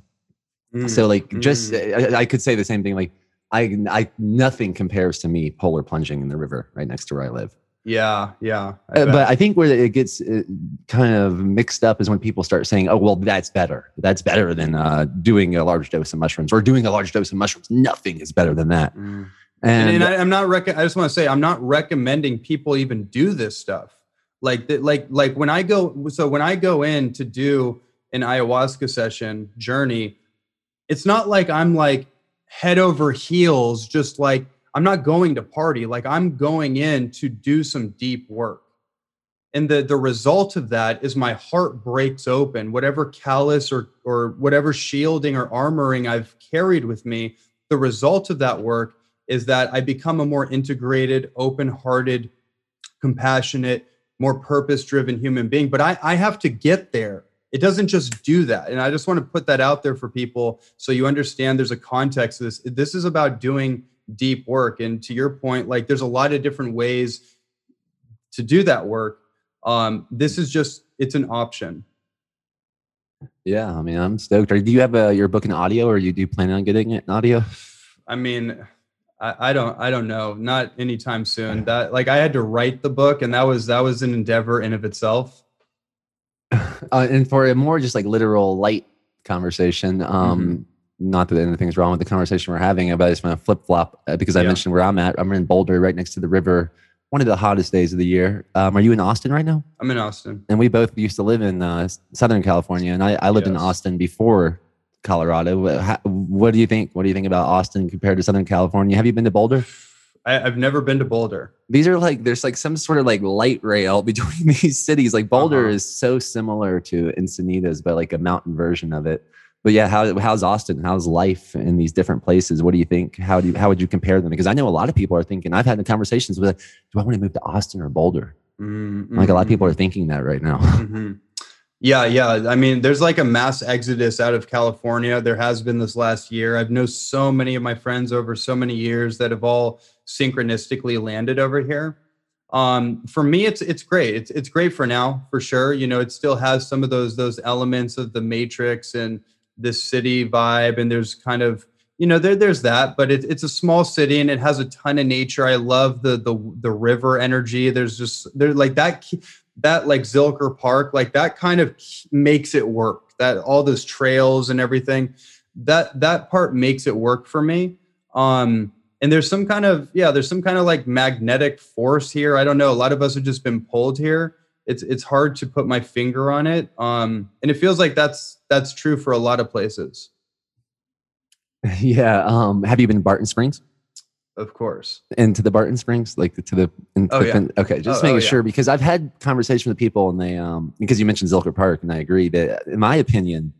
Mm. So like, just, mm. I, I could say the same thing. Like, I, I nothing compares to me polar plunging in the river right next to where I live. Yeah, yeah. I uh, but I think where it gets uh, kind of mixed up is when people start saying, oh, well, that's better. That's better than uh, doing a large dose of mushrooms, or doing a large dose of mushrooms. Nothing is better than that. Mm. And, and, and I, I'm not, rec- I just want to say, I'm not recommending people even do this stuff. Like, th- like, like when I go, so when I go in to do an ayahuasca session journey, it's not like I'm like head over heels, just like, I'm not going to party. Like, I'm going in to do some deep work. And the, the result of that is my heart breaks open. Whatever callus or, or whatever shielding or armoring I've carried with me, the result of that work is that I become a more integrated, open-hearted, compassionate, more purpose-driven human being. But I, I have to get there. It doesn't just do that. And I just want to put that out there for people so you understand there's a context to this. This is about doing deep work. And to your point, like there's a lot of different ways to do that work. Um, this is just, it's an option. Yeah. I mean, I'm stoked. Are, do you have a, your book in audio, or you do plan on getting it in audio? I mean, I, I don't, I don't know. Not anytime soon. Yeah. That like I had to write the book, and that was, that was an endeavor in of itself. Uh, and for a more just like literal light conversation, um, mm-hmm. not that anything's wrong with the conversation we're having, but I just want to flip flop uh, because I yeah. mentioned where I'm at. I'm in Boulder, right next to the river. One of the hottest days of the year. Um, are you in Austin right now? I'm in Austin. And we both used to live in uh, Southern California, and I, I lived yes. in Austin before Colorado. How, what do you think? What do you think about Austin compared to Southern California? Have you been to Boulder? I, I've never been to Boulder. These are like, there's like some sort of like light rail between these cities. Like Boulder uh-huh. is so similar to Encinitas, but like a mountain version of it. But yeah, how, how's Austin? How's life in these different places? What do you think? How do you, how would you compare them? Because I know a lot of people are thinking, I've had conversations with, do I want to move to Austin or Boulder? Mm-hmm. Like a lot of people are thinking that right now. Mm-hmm. Yeah, yeah. I mean, there's like a mass exodus out of California. There has been this last year. I've known so many of my friends over so many years that have all synchronistically landed over here. Um, for me, it's it's great. It's it's great for now, for sure. You know, it still has some of those those elements of the Matrix and this city vibe. And there's kind of, you know, there there's that, but it, it's a small city and it has a ton of nature. I love the the the river energy. There's just there's like that. that like Zilker Park, like that kind of makes it work, that all those trails and everything, that, that part makes it work for me. Um, and there's some kind of, yeah, there's some kind of like magnetic force here. I don't know. A lot of us have just been pulled here. It's, it's hard to put my finger on it. Um, and it feels like that's, that's true for a lot of places. Yeah. Um, have you been to Barton Springs? Of course. And to the Barton Springs, like to the, in, oh, the yeah. okay, just oh, making oh, yeah. sure, because I've had conversations with people and they, um, because you mentioned Zilker Park, and I agree that in my opinion,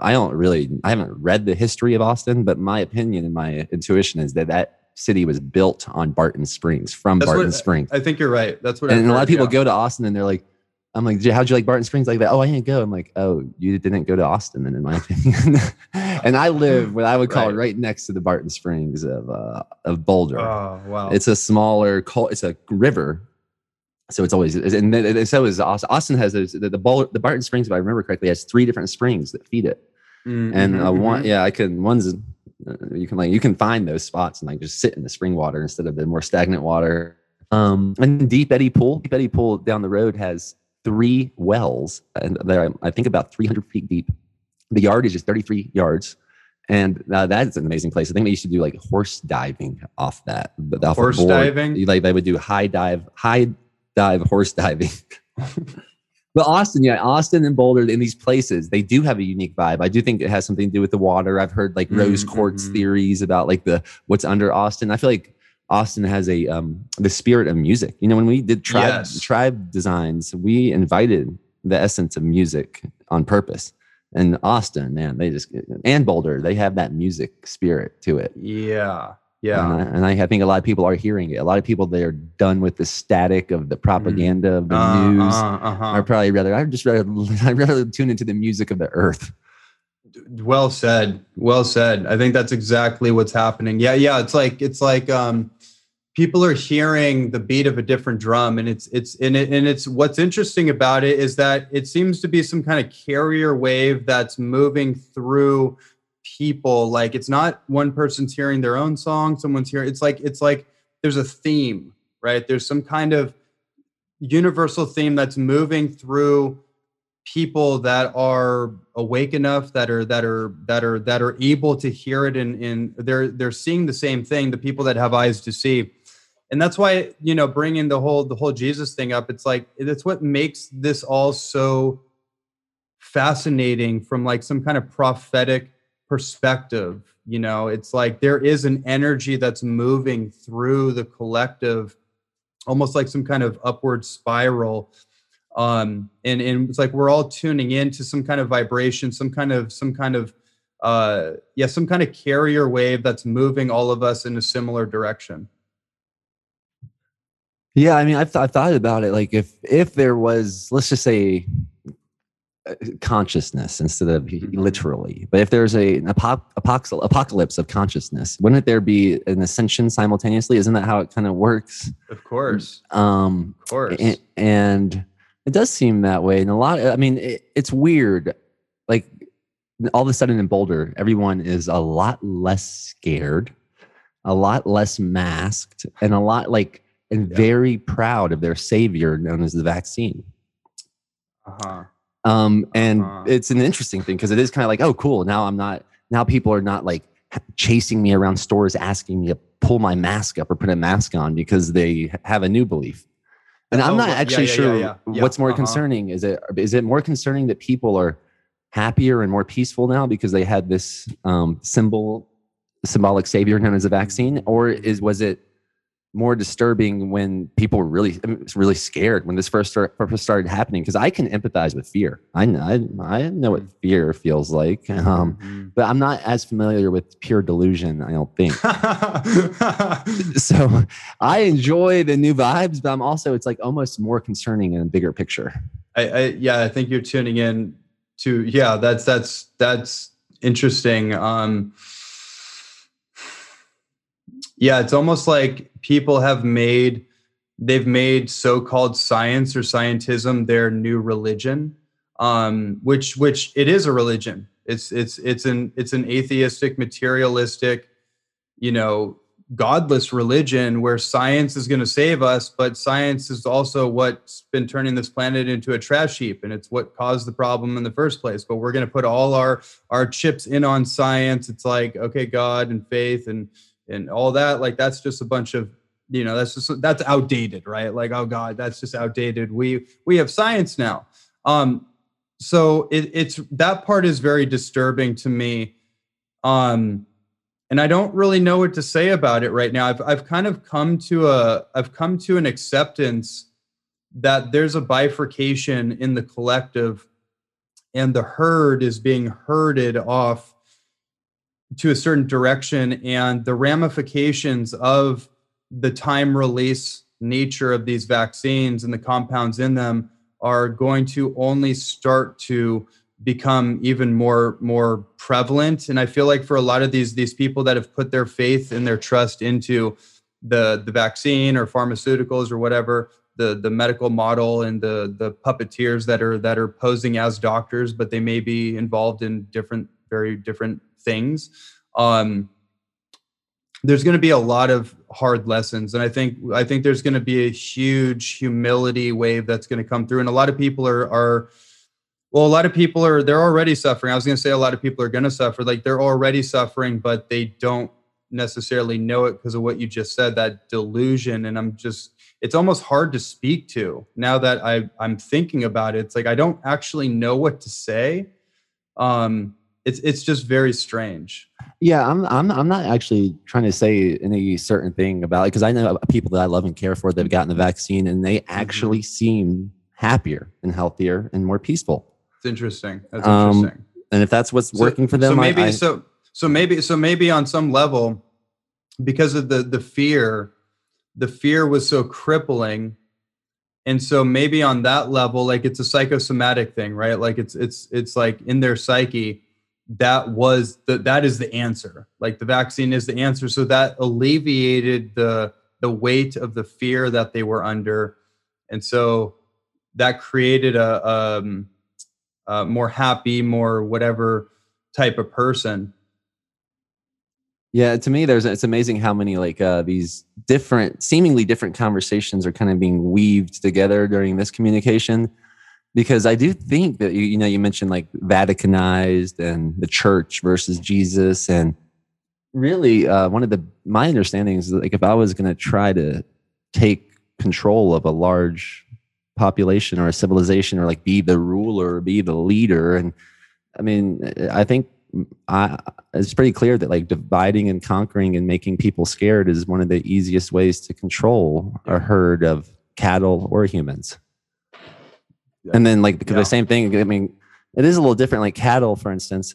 I don't really, I haven't read the history of Austin, but my opinion and my intuition is that that city was built on Barton Springs from That's Barton what, Springs. I think you're right. That's what I And heard, a lot of people yeah. go to Austin and they're like, I'm like, how'd you like Barton Springs? Like that? Oh, I didn't go. I'm like, oh, you didn't go to Austin then, in my opinion. And I live what I would call right, right next to the Barton Springs of uh, of Boulder. Oh, wow! It's a smaller, it's a river, so it's always and so is Austin. Austin has those, the the, Boulder, the Barton Springs, if I remember correctly, has three different springs that feed it. Mm-hmm. And uh, one, yeah, I can one's you can like you can find those spots and like just sit in the spring water instead of the more stagnant water. Um, and Deep Eddy Pool, Deep Eddy Pool down the road has three wells, and they're, I think, about three hundred feet deep. The yardage is thirty-three yards. And uh, that's an amazing place. I think they used to do like horse diving off that. Off horse diving? Like they would do high dive, high dive horse diving. But Austin, yeah, Austin and Boulder, in these places, they do have a unique vibe. I do think it has something to do with the water. I've heard like rose mm-hmm. quartz theories about like the what's under Austin. I feel like Austin has a um, the spirit of music. You know, when we did tribe yes. tribe designs, we invited the essence of music on purpose. And Austin, man, they just and Boulder, they have that music spirit to it. Yeah, yeah. And I, and I, I think a lot of people are hearing it. A lot of people they are done with the static of the propaganda of the uh, news. Uh, uh-huh. I'd probably rather I just rather I'd rather tune into the music of the earth. Well said. Well said. I think that's exactly what's happening. Yeah, yeah. It's like it's like um, people are hearing the beat of a different drum, and it's it's and it and it's what's interesting about it is that it seems to be some kind of carrier wave that's moving through people. Like it's not one person's hearing their own song, someone's hearing. It's like it's like there's a theme, right? There's some kind of universal theme that's moving through people that are awake enough that are that are that are that are able to hear it, and in they're they're seeing the same thing, the people that have eyes to see. And that's why, you know, bringing the whole the whole Jesus thing up, it's like it's what makes this all so fascinating from like some kind of prophetic perspective. You know, it's like there is an energy that's moving through the collective, almost like some kind of upward spiral. Um, and, and it's like, we're all tuning into some kind of vibration, some kind of, some kind of, uh, yeah, some kind of carrier wave that's moving all of us in a similar direction. Yeah. I mean, I've, th- I've thought about it. Like if, if there was, let's just say consciousness instead of literally. But if there's a, an apo- apoxy- apocalypse of consciousness, wouldn't there be an ascension simultaneously? Isn't that how it kind of works? Of course. Um, of course. And, and it does seem that way. And a lot, I mean, it, it's weird. Like all of a sudden in Boulder, everyone is a lot less scared, a lot less masked, and a lot like, and yeah. very proud of their savior known as the vaccine. Uh-huh. Um, and uh-huh. it's an interesting thing because it is kind of like, oh, cool. Now I'm not, now people are not like chasing me around stores, asking me to pull my mask up or put a mask on because they have a new belief. And I'm oh, not actually yeah, yeah, sure yeah, yeah, yeah. what's more uh-huh. concerning. Is it, is it more concerning that people are happier and more peaceful now because they had this um, symbol, symbolic savior known as a vaccine? Or is, was it more disturbing when people were really, really scared when this first started happening? Because I can empathize with fear. I know, I know what fear feels like, um, mm-hmm. but I'm not as familiar with pure delusion, I don't think. So I enjoy the new vibes, but I'm also, it's like almost more concerning in a bigger picture. I, I yeah, I think you're tuning in to, yeah, that's, that's, that's interesting. Um, Yeah, it's almost like people have made, they've made so-called science or scientism their new religion, um, which which it is a religion. It's it's it's an it's an atheistic, materialistic, you know, godless religion where science is going to save us, but science is also what's been turning this planet into a trash heap, and it's what caused the problem in the first place. But we're going to put all our our chips in on science. It's like, okay, God and faith and and all that, like, that's just a bunch of, you know, that's just, that's outdated, right? Like, oh God, that's just outdated. We, we have science now. Um, so it, it's, that part is very disturbing to me. Um, and I don't really know what to say about it right now. I've, I've kind of come to a, I've come to an acceptance that there's a bifurcation in the collective and the herd is being herded off to a certain direction, and the ramifications of the time release nature of these vaccines and the compounds in them are going to only start to become even more, more prevalent. And I feel like for a lot of these, these people that have put their faith and their trust into the, the vaccine or pharmaceuticals or whatever, the, the medical model and the, the puppeteers that are, that are posing as doctors, but they may be involved in different, very different things. Um, there's going to be a lot of hard lessons. And I think, I think there's going to be a huge humility wave that's going to come through. And a lot of people are, are, well, a lot of people are, they're already suffering. I was going to say a lot of people are going to suffer. Like, they're already suffering, but they don't necessarily know it because of what you just said, that delusion. And I'm just, it's almost hard to speak to now that I I'm thinking about it. It's like, I don't actually know what to say. Um, It's it's just very strange. Yeah, I'm I'm I'm not actually trying to say any certain thing about it because I know people that I love and care for that have gotten the vaccine and they actually mm-hmm. seem happier and healthier and more peaceful. It's interesting. That's um, interesting. And if that's what's so, working for them, so maybe I, I, so so maybe so maybe on some level, because of the the fear, the fear was so crippling. And so maybe on that level, like, it's a psychosomatic thing, right? Like it's it's it's like in their psyche. That was the, that is the answer. Like, the vaccine is the answer. So that alleviated the, the weight of the fear that they were under. And so that created a, um, a more happy, more whatever type of person. Yeah. To me, there's, it's amazing how many like uh, these different, seemingly different conversations are kind of being weaved together during this communication. Because I do think that, you know, you mentioned like Vaticanized and the church versus Jesus. And really, uh, one of the, my understanding is that, like, if I was going to try to take control of a large population or a civilization or like be the ruler, be the leader. And I mean, I think I, it's pretty clear that like dividing and conquering and making people scared is one of the easiest ways to control a herd of cattle or humans. And then like yeah. the same thing, I mean, it is a little different. Like cattle, for instance,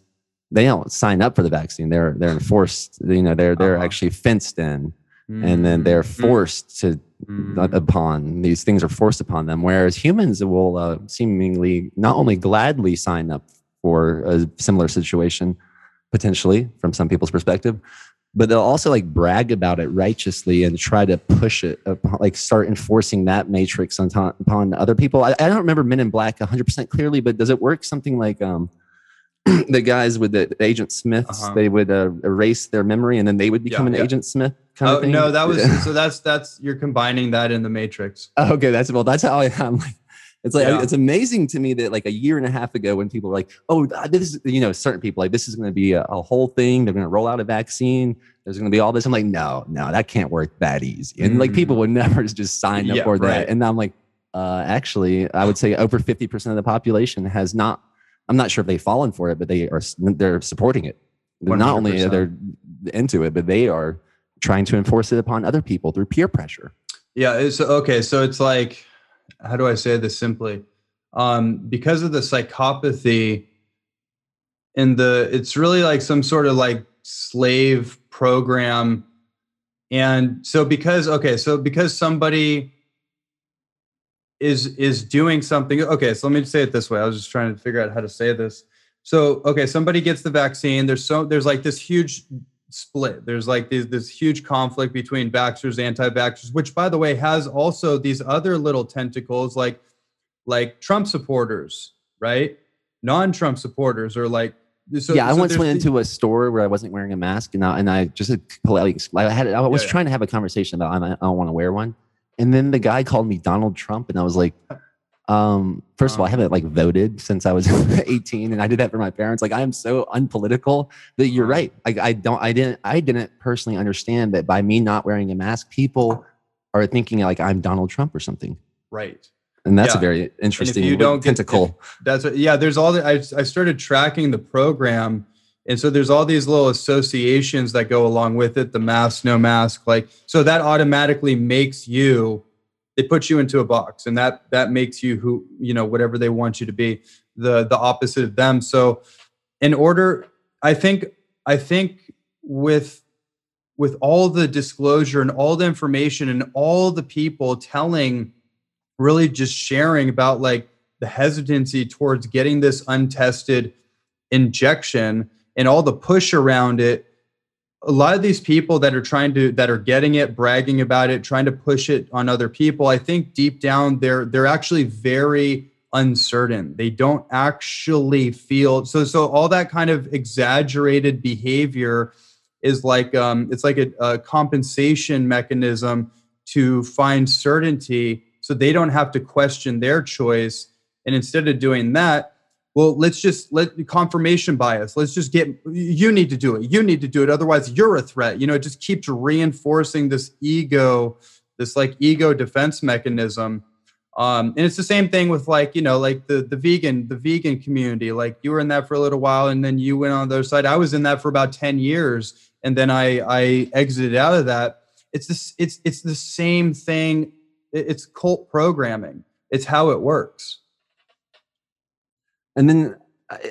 they don't sign up for the vaccine. They're, they're enforced, you know, they're, they're uh-huh. actually fenced in mm-hmm. and then they're forced to mm. upon. These things are forced upon them. Whereas humans will uh, seemingly not only gladly sign up for a similar situation, potentially from some people's perspective, but they'll also like brag about it righteously and try to push it, upon, like start enforcing that matrix on ta- upon other people. I, I don't remember Men in Black one hundred percent clearly, but does it work something like um, the guys with the Agent Smiths? Uh-huh. They would uh, erase their memory and then they would become yeah, an yeah. Agent Smith kind oh, of thing. No, that was so that's that's you're combining that in the Matrix. Oh, okay, that's well, that's how I, I'm like. It's like yeah. it's amazing to me that like a year and a half ago when people were like, oh, this is, you know, certain people like this is going to be a, a whole thing. They're going to roll out a vaccine. There's going to be all this. I'm like, no, no, that can't work that easy. And mm. like people would never just sign up yeah, for right. that. And I'm like, uh, actually, I would say over fifty percent of the population has not. I'm not sure if they've fallen for it, but they are they're supporting it. They're not only are they into it, but they are trying to enforce it upon other people through peer pressure. Yeah. It's, okay. So it's like. How do I say this simply? Um, because of the psychopathy in the, it's really like some sort of like slave program. And so because, okay, so because somebody is, is doing something. Okay. So let me just say it this way. I was just trying to figure out how to say this. So, okay. Somebody gets the vaccine. There's so, there's like this huge split. There's like these, this huge conflict between vaxxers, anti-vaxxers, which by the way, has also these other little tentacles, like, like Trump supporters, right? Non-Trump supporters are like, so, yeah, so I once went into a store where I wasn't wearing a mask and I, and I just politely, I had, I was yeah, trying yeah. to have a conversation about, I don't want to wear one. And then the guy called me Donald Trump and I was like, um, first of all, I haven't like voted since I was eighteen and I did that for my parents. Like I am so unpolitical that you're right. Like I don't, I didn't, I didn't personally understand that by me not wearing a mask, people are thinking like I'm Donald Trump or something. Right. And that's yeah. a very interesting you don't tentacle. Get, if, that's what, yeah. There's all the, I, I started tracking the program. And so there's all these little associations that go along with it. The mask, no mask, like, so that automatically makes you they put you into a box and that, that makes you who, you know, whatever they want you to be, the, the opposite of them. So in order, I think, I think with, with all the disclosure and all the information and all the people telling, really just sharing about like the hesitancy towards getting this untested injection and all the push around it, a lot of these people that are trying to, that are getting it, bragging about it, trying to push it on other people, I think deep down they're, they're actually very uncertain. They don't actually feel, so, so all that kind of exaggerated behavior is like, um, it's like a, a compensation mechanism to find certainty. So they don't have to question their choice. And instead of doing that, well, let's just let confirmation bias. Let's just get, you need to do it. You need to do it. Otherwise you're a threat. You know, it just keeps reinforcing this ego, this like ego defense mechanism. Um, and it's the same thing with like, you know, like the, the vegan, the vegan community, like you were in that for a little while and then you went on the other side. I was in that for about ten years. And then I, I exited out of that. It's this, it's, it's the same thing. It's cult programming. It's how it works. And then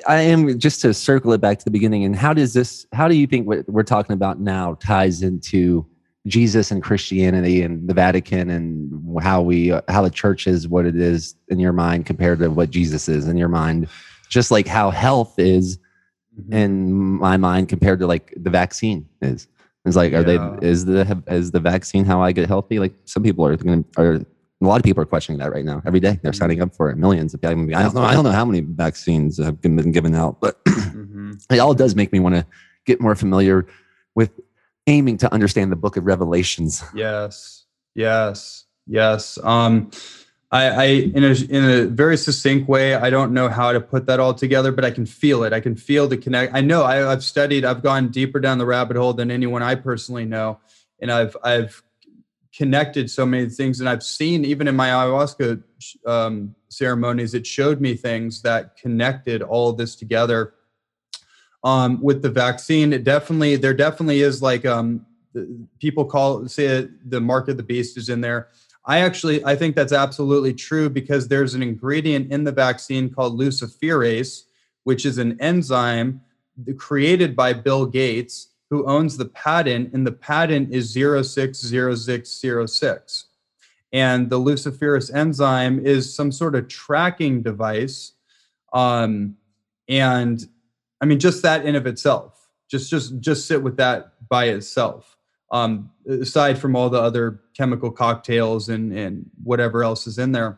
I am just to circle it back to the beginning. And how does this, how do you think what we're talking about now ties into Jesus and Christianity and the Vatican and how we, how the church is what it is in your mind compared to what Jesus is in your mind, just like how health is mm-hmm. in my mind compared to like the vaccine is. It's like, are yeah. they, is the, is the vaccine how I get healthy? Like some people are going to, are, a lot of people are questioning that right now. Every day they're signing up for it. Millions of people. I don't know. I don't know how many vaccines have been given out, but mm-hmm. it all does make me want to get more familiar with aiming to understand the Book of Revelations. Yes, yes, yes. Um, I, I in a in a very succinct way. I don't know how to put that all together, but I can feel it. I can feel the connect. I know. I, I've studied. I've gone deeper down the rabbit hole than anyone I personally know, and I've I've. connected so many things. And I've seen even in my ayahuasca um, ceremonies, it showed me things that connected all of this together. Um, with the vaccine, it definitely, there definitely is like um, people call say it, the mark of the beast is in there. I actually, I think that's absolutely true because there's an ingredient in the vaccine called luciferase, which is an enzyme created by Bill Gates, who owns the patent, and the patent is zero six zero six zero six. And the luciferase enzyme is some sort of tracking device. Um, and I mean, just that in of itself, just, just, just sit with that by itself. Um, aside from all the other chemical cocktails and, and whatever else is in there.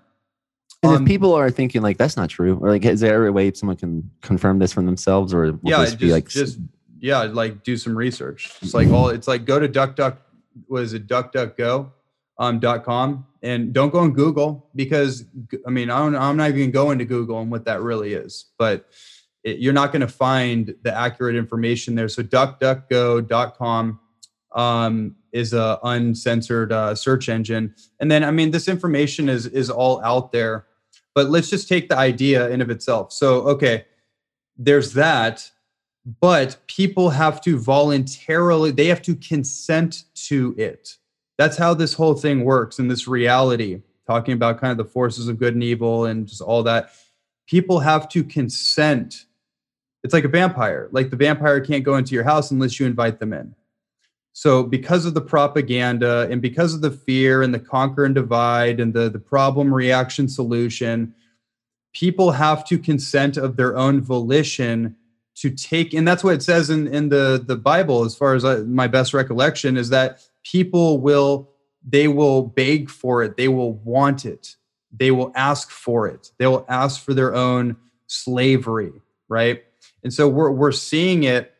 Um, and if people are thinking like, that's not true, or like, is there a way someone can confirm this from themselves, or will yeah, this just, be like, just, yeah, like do some research. It's like all, it's like go to duck, duck, what is it? Duck, duck, go. Um, dot com and don't go on Google, because I mean I don't, I'm not even going to Google and what that really is, but it, you're not going to find the accurate information there. So duck duck go dot com um, is a uncensored uh, search engine, and then I mean this information is is all out there. But let's just take the idea in of itself. So okay, there's that, but people have to voluntarily, they have to consent to it. That's how this whole thing works in this reality, talking about kind of the forces of good and evil and just all that. People have to consent. It's like a vampire. Like the vampire can't go into your house unless you invite them in. So because of the propaganda and because of the fear and the conquer and divide and the, the problem, reaction, solution, people have to consent of their own volition to take. And that's what it says in, in the, the Bible, as far as I, my best recollection, is that people will, they will beg for it. They will want it. They will ask for it. They will ask for their own slavery, right? And so we're we're seeing it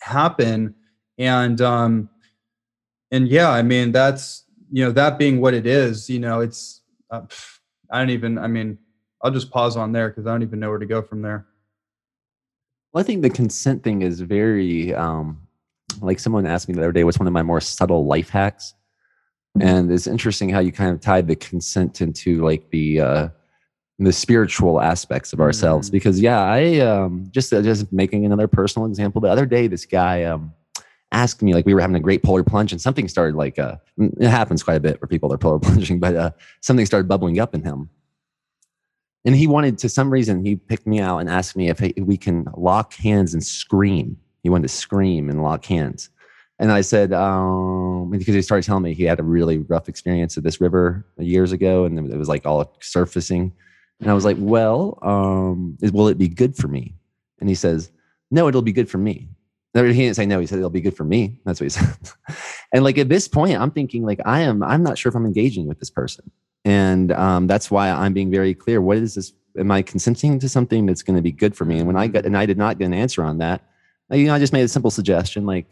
happen. And um, and yeah, I mean that's, you know, that being what it is, you know, it's uh, I don't even. I mean, I'll just pause on there because I don't even know where to go from there. Well, I think the consent thing is very. Um... Like someone asked me the other day, what's one of my more subtle life hacks? And it's interesting how you kind of tied the consent into like the uh, the spiritual aspects of ourselves. Mm-hmm. Because yeah, I um, just uh, just making another personal example. The other day, this guy um, asked me, like, we were having a great polar plunge, and something started like uh, it happens quite a bit where people are polar plunging, but uh, something started bubbling up in him, and he wanted to some reason he picked me out and asked me if, he, if we can lock hands and scream. He wanted to scream and lock hands. And I said, um, because he started telling me he had a really rough experience at this river years ago, and it was like all surfacing. And I was like, well, um, will it be good for me? And he says, no, it'll be good for me. No, he didn't say no. He said, it'll be good for me. That's what he said. And like at this point, I'm thinking like, I am, I'm not sure if I'm engaging with this person. And um, that's why I'm being very clear. What is this? Am I consenting to something that's going to be good for me? And when I got, and I did not get an answer on that. You know, I just made a simple suggestion, like,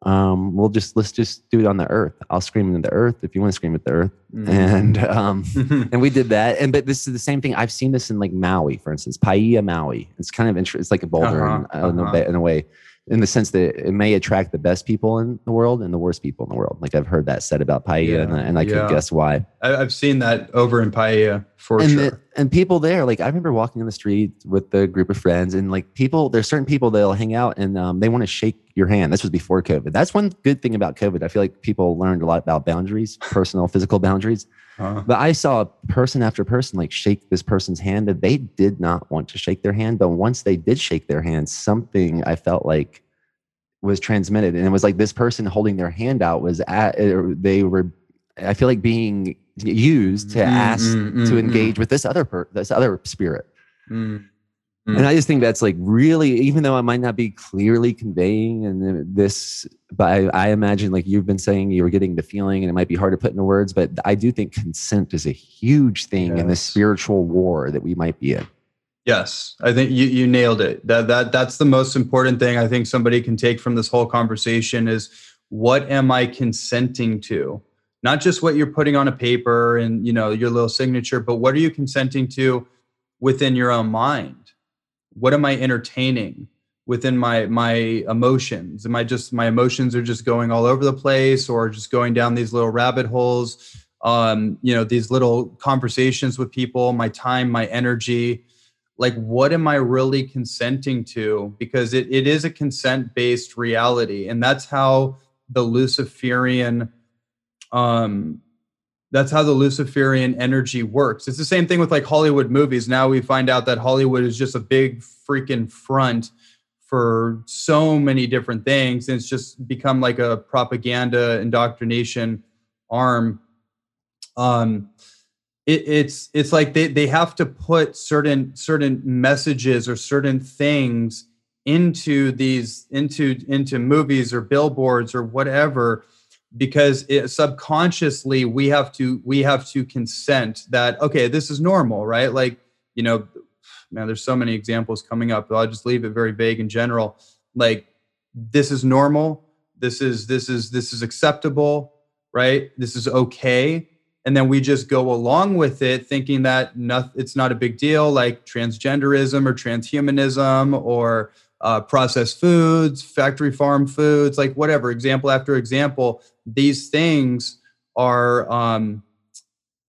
um, we'll just, let's just do it on the earth. I'll scream into the earth if you want to scream at the earth. Mm-hmm. And, um, and we did that. And, but this is the same thing. I've seen this in like Maui, for instance, Paia, Maui. It's kind of interesting. It's like a boulder uh-huh, in, uh, uh-huh. in a way, in the sense that it may attract the best people in the world and the worst people in the world. Like I've heard that said about Paia, yeah, and, and I yeah. can guess why. I, I've seen that over in Paia for and sure. The, and people there, like I remember walking in the street with a group of friends, and like people, there's certain people that'll hang out and um, they want to shake your hand. This was before COVID. That's one good thing about COVID. I feel like people learned a lot about boundaries, personal, physical boundaries. Uh-huh. But I saw person after person like shake this person's hand that they did not want to shake their hand. But once they did shake their hand, something I felt like was transmitted. And it was like this person holding their hand out was at, they were, I feel like being used to ask mm-hmm, to mm-hmm. engage with this other per, this other spirit. Mm-hmm. And I just think that's like really, even though I might not be clearly conveying and this, but I, I imagine like you've been saying, you were getting the feeling, and it might be hard to put into words, but I do think consent is a huge thing yes. in the spiritual war that we might be in. Yes, I think you you nailed it. That that that's the most important thing I think somebody can take from this whole conversation is, what am I consenting to? Not just what you're putting on a paper and you know your little signature, but what are you consenting to within your own mind? What am I entertaining within my my emotions? Am I just, my emotions are just going all over the place, or just going down these little rabbit holes, um, you know, these little conversations with people, my time, my energy? Like, what am I really consenting to? Because it it is a consent-based reality. And that's how the Luciferian, um, that's how the Luciferian energy works. It's the same thing with like Hollywood movies. Now we find out that Hollywood is just a big freaking front for so many different things. And it's just become like a propaganda indoctrination arm um, it, it's it's like they they have to put certain certain messages or certain things into these into into movies or billboards or whatever, because it, subconsciously we have to we have to consent that, okay, this is normal, right? Like, you know, man, there's so many examples coming up, but I'll just leave it very vague and general. Like, this is normal. This is this is this is acceptable, right? This is okay. And then we just go along with it, thinking that not, it's not a big deal, like transgenderism or transhumanism or uh, processed foods, factory farm foods, like whatever. Example after example, these things are um,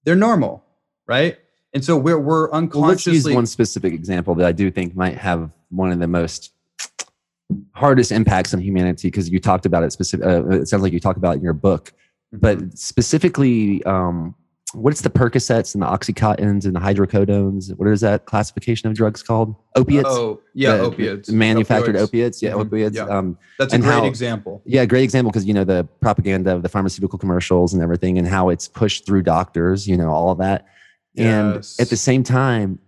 they're normal, right? And so we're we're unconsciously. Well, let's use one specific example that I do think might have one of the most hardest impacts on humanity, because you talked about it specific. Uh, it sounds like you talked about it in your book, but specifically, um, what's the Percocets and the Oxycontins and the hydrocodones? What is that classification of drugs called? Opiates. Oh yeah, the, opiates. Manufactured Opioids. opiates. Yeah, mm-hmm. opiates. Yeah. Um, That's a great how, example. Yeah, great example, because you know the propaganda of the pharmaceutical commercials and everything, and how it's pushed through doctors. You know, all of that. And yes. At the same time,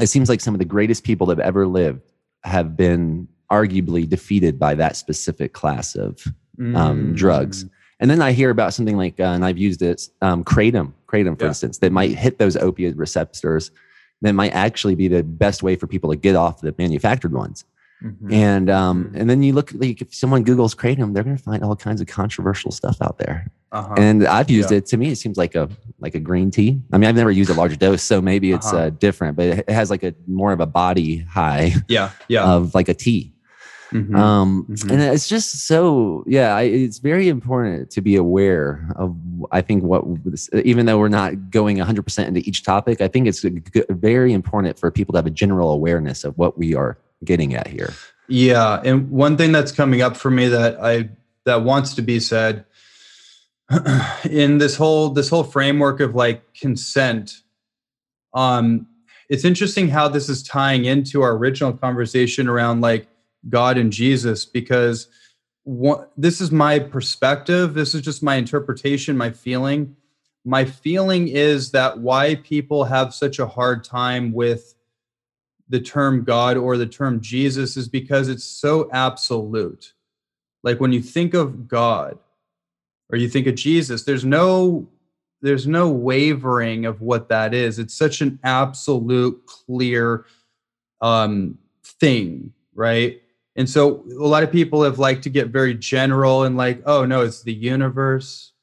it seems like some of the greatest people that have ever lived have been arguably defeated by that specific class of um, mm. drugs. And then I hear about something like, uh, and I've used it, um, kratom, kratom, for yeah. instance, that might hit those opiate receptors. That might actually be the best way for people to get off the manufactured ones. Mm-hmm. And um, and then you look, like if someone Googles kratom, they're going to find all kinds of controversial stuff out there. Uh-huh. And I've used yeah. it. To me, it seems like a like a green tea. I mean, I've never used a large dose, so maybe it's uh-huh. uh, different. But it has like a more of a body high. Yeah, yeah. Of like a tea. Mm-hmm. Um, mm-hmm. And it's just so yeah. I, it's very important to be aware of. I think what even though we're not going one hundred percent into each topic, I think it's a, very important for people to have a general awareness of what we are getting at here. Yeah. And one thing that's coming up for me that I, that wants to be said in this whole, this whole framework of like consent. Um, it's interesting how this is tying into our original conversation around like God and Jesus, because one, this is my perspective. This is just my interpretation, my feeling. My feeling is that why people have such a hard time with the term God or the term Jesus is because it's so absolute. Like when you think of God or you think of Jesus, there's no, there's no wavering of what that is. It's such an absolute clear um, thing, right? And so a lot of people have liked to get very general and like, oh no, it's the universe,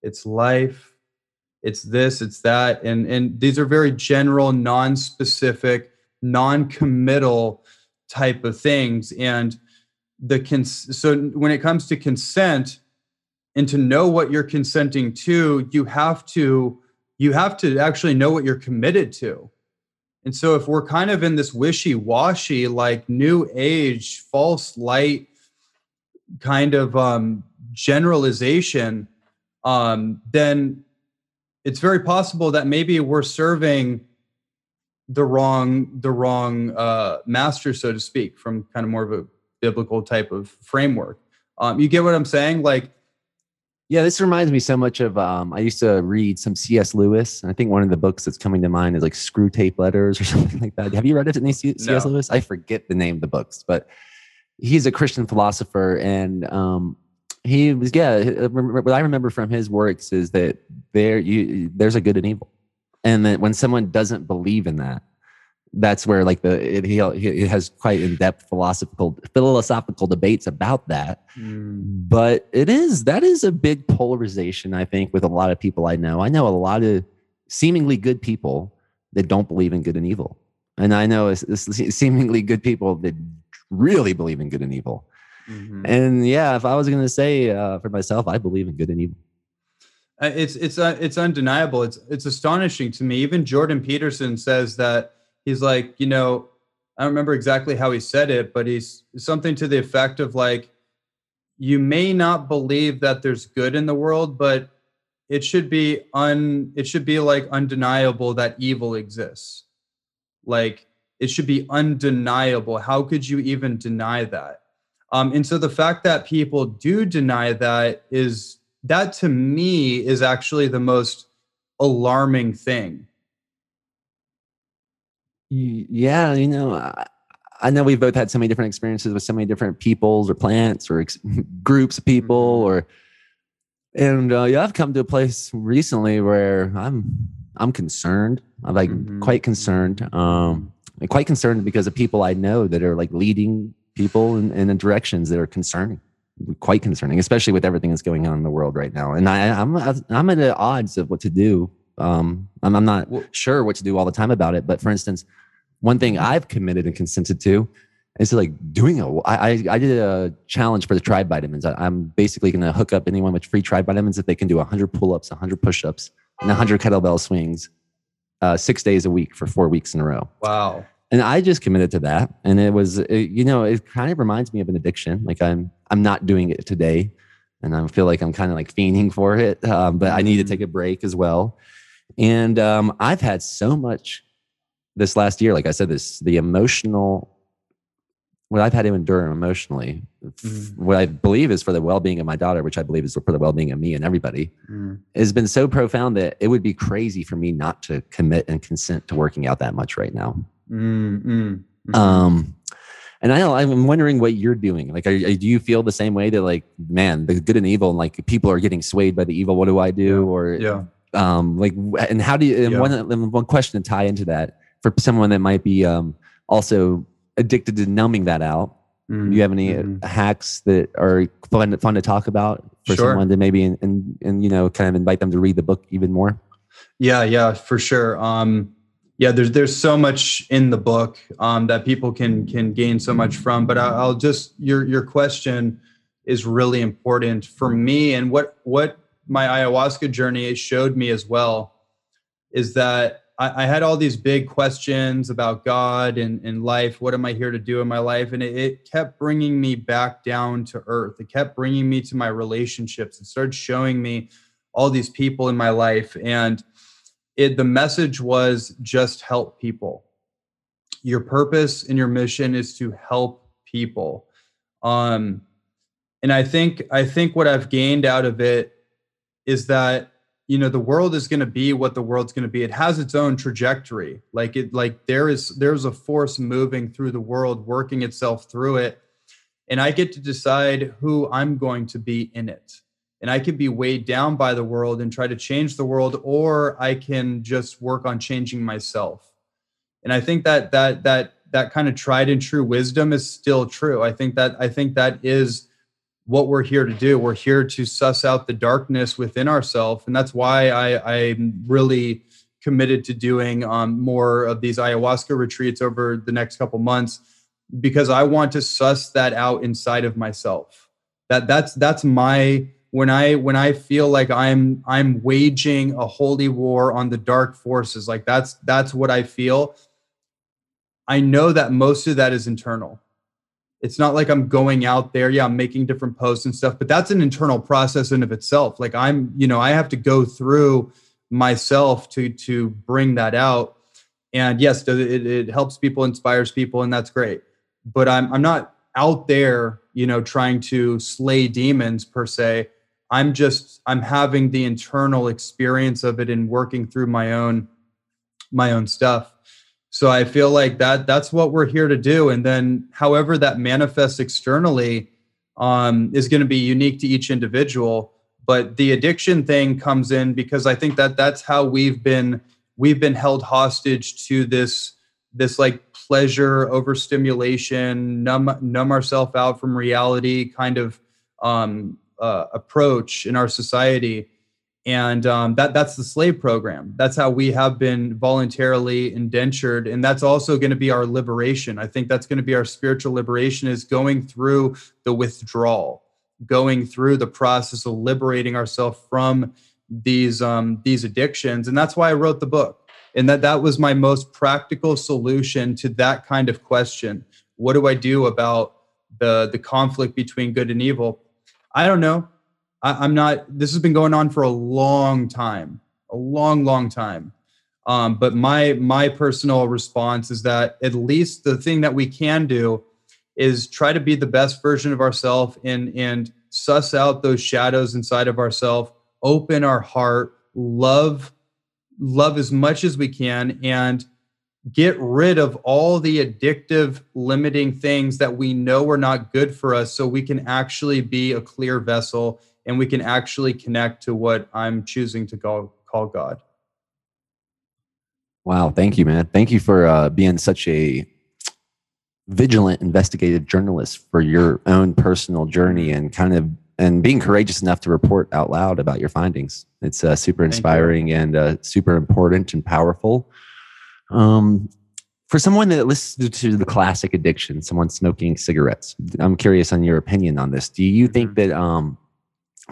it's life, it's this, it's that. And, and these are very general, non-specific, non-committal type of things. And the cons- so when it comes to consent and to know what you're consenting to, you have to you have to actually know what you're committed to. And so if we're kind of in this wishy-washy, like new age, false light kind of um, generalization, um, then it's very possible that maybe we're serving the wrong, the wrong uh, master, so to speak, from kind of more of a biblical type of framework. Um, you get what I'm saying? Like, yeah, this reminds me so much of, um, I used to read some C S Lewis, and I think one of the books that's coming to mind is like Screw Tape Letters or something like that. Have you read it, any C S No. Lewis? I forget the name of the books, but he's a Christian philosopher, and um, he was, yeah, what I remember from his works is that there, you, there's a good and evil. And then when someone doesn't believe in that, that's where like the it, he it has quite in-depth philosophical philosophical debates about that. Mm. But it is that is a big polarization, I think, with a lot of people I know. I know a lot of seemingly good people that don't believe in good and evil, and I know it's, it's seemingly good people that really believe in good and evil. Mm-hmm. And yeah, if I was going to say uh, for myself, I believe in good and evil. It's it's uh, it's undeniable. It's it's astonishing to me. Even Jordan Peterson says that he's like, you know, I don't remember exactly how he said it, but he's something to the effect of like, you may not believe that there's good in the world, but it should be un it should be like undeniable that evil exists. Like it should be undeniable. How could you even deny that? Um, and so the fact that people do deny that is. That to me is actually the most alarming thing. Yeah, you know, I, I know we've both had so many different experiences with so many different peoples or plants or ex- groups of people, or and uh, yeah, I've come to a place recently where I'm I'm concerned. I'm like mm-hmm. quite concerned. Um, quite concerned because of people I know that are like leading people in, in directions that are concerning, quite concerning, especially with everything that's going on in the world right now. And I, I'm I'm at the odds of what to do. Um, I'm, I'm not sure what to do all the time about it. But for instance, one thing I've committed and consented to is like doing a, I, I did a challenge for the tribe vitamins. I, I'm basically going to hook up anyone with free tribe vitamins if they can do one hundred pull-ups, one hundred push-ups, and one hundred kettlebell swings uh, six days a week for four weeks in a row. Wow. And I just committed to that. And it was, it, you know, it kind of reminds me of an addiction. Like I'm, I'm not doing it today and I feel like I'm kind of like fiending for it. Um, but I need to take a break as well. And um, I've had so much this last year, like I said, this, the emotional, what I've had to endure emotionally, mm-hmm. what I believe is for the well-being of my daughter, which I believe is for the well-being of me and everybody, mm-hmm. has been so profound that it would be crazy for me not to commit and consent to working out that much right now. Mm-hmm. Um, and I know, I'm wondering what you're doing. Like, are, are, do you feel the same way that like, man, the good and evil, and like people are getting swayed by the evil. What do I do? Yeah. Or yeah. Um, like, and how do you? And yeah. one and one question to tie into that for someone that might be um, also addicted to numbing that out. Mm-hmm. Do you have any mm-hmm. hacks that are fun fun to talk about for sure. someone to maybe and, and and you know kind of invite them to read the book even more? Yeah, yeah, for sure. Um, Yeah, there's there's so much in the book um, that people can can gain so much from. But I, I'll just your your question is really important for me, and what what my ayahuasca journey showed me as well is that I, I had all these big questions about God and, and life. What am I here to do in my life? And it, it kept bringing me back down to earth. It kept bringing me to my relationships. It started showing me all these people in my life and. It, the message was just help people. Your purpose and your mission is to help people. Um, and I think I think what I've gained out of it is that, you know, the world is going to be what the world's going to be. It has its own trajectory. Like it, like there is there's a force moving through the world, working itself through it. And I get to decide who I'm going to be in it. And I could be weighed down by the world and try to change the world, or I can just work on changing myself. And I think that that that that kind of tried and true wisdom is still true. I think that I think that is what we're here to do. We're here to suss out the darkness within ourselves, and that's why I, I'm really committed to doing um, more of these ayahuasca retreats over the next couple months, because I want to suss that out inside of myself. That that's that's my When I when I feel like I'm I'm waging a holy war on the dark forces, like that's that's what I feel. I know that most of that is internal. It's not like I'm going out there, yeah, I'm making different posts and stuff, but that's an internal process in of itself. Like I'm, you know, I have to go through myself to to bring that out. And yes, it, it helps people, inspires people, and that's great. But I'm I'm not out there, you know, trying to slay demons per se. I'm just, I'm having the internal experience of it and working through my own, my own stuff. So I feel like that, that's what we're here to do. And then however that manifests externally um, is going to be unique to each individual. But the addiction thing comes in because I think that that's how we've been, we've been held hostage to this, this like pleasure, overstimulation, numb, numb ourselves out from reality kind of, um, Uh, approach in our society, and um, that that's the slave program. That's how we have been voluntarily indentured, and that's also going to be our liberation. I think that's going to be our spiritual liberation, is going through the withdrawal, going through the process of liberating ourselves from these um, these addictions, and that's why I wrote the book. And that that was my most practical solution to that kind of question: what do I do about the the conflict between good and evil? I don't know. I, I'm not, this has been going on for a long time, a long, long time. Um, but my, my personal response is that at least the thing that we can do is try to be the best version of ourselves and, and suss out those shadows inside of ourselves, open our heart, love love as much as we can and get rid of all the addictive, limiting things that we know are not good for us, so we can actually be a clear vessel and we can actually connect to what I'm choosing to call, call God. Wow. Thank you, man. Thank you for uh, being such a vigilant, investigative journalist for your own personal journey and kind of and being courageous enough to report out loud about your findings. It's uh, super inspiring and uh, super important and powerful. Um, for someone that listens to the classic addiction, someone smoking cigarettes, I'm curious on your opinion on this. Do you think that um,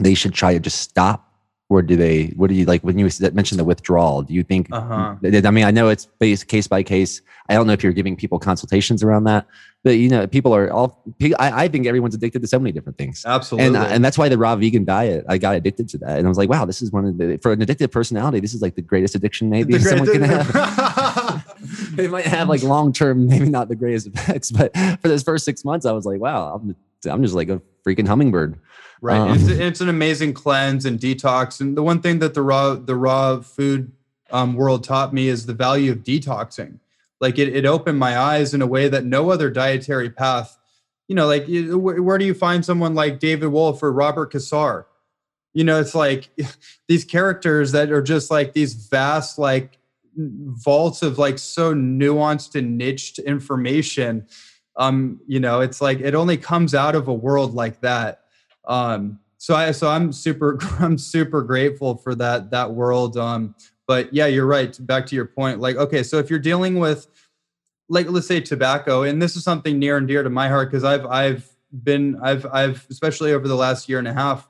they should try to just stop? Or do they, what do you like when you mentioned the withdrawal? Do you think, uh-huh. I mean, I know it's based case by case. I don't know if you're giving people consultations around that, but you know, people are all, I, I think everyone's addicted to so many different things. Absolutely. And, and that's why the raw vegan diet, I got addicted to that. And I was like, wow, this is one of the, for an addictive personality, this is like the greatest addiction maybe the someone can have. They might have like long-term, maybe not the greatest effects, but for those first six months, I was like, wow, I'm, I'm just like a freaking hummingbird. Right. Um, it's, it's an amazing cleanse and detox. And the one thing that the raw, the raw food um, world taught me is the value of detoxing. Like it, it opened my eyes in a way that no other dietary path, you know, like where, where do you find someone like David Wolf or Robert Kassar? You know, it's like these characters that are just like these vast, like vaults of like so nuanced and niched information. Um, you know, it's like, it only comes out of a world like that. Um, so I, so I'm super, I'm super grateful for that, that world. Um, but yeah, you're right. Back to your point. Like, okay, so if you're dealing with like, let's say tobacco, and this is something near and dear to my heart, cause I've, I've been, I've, I've, especially over the last year and a half,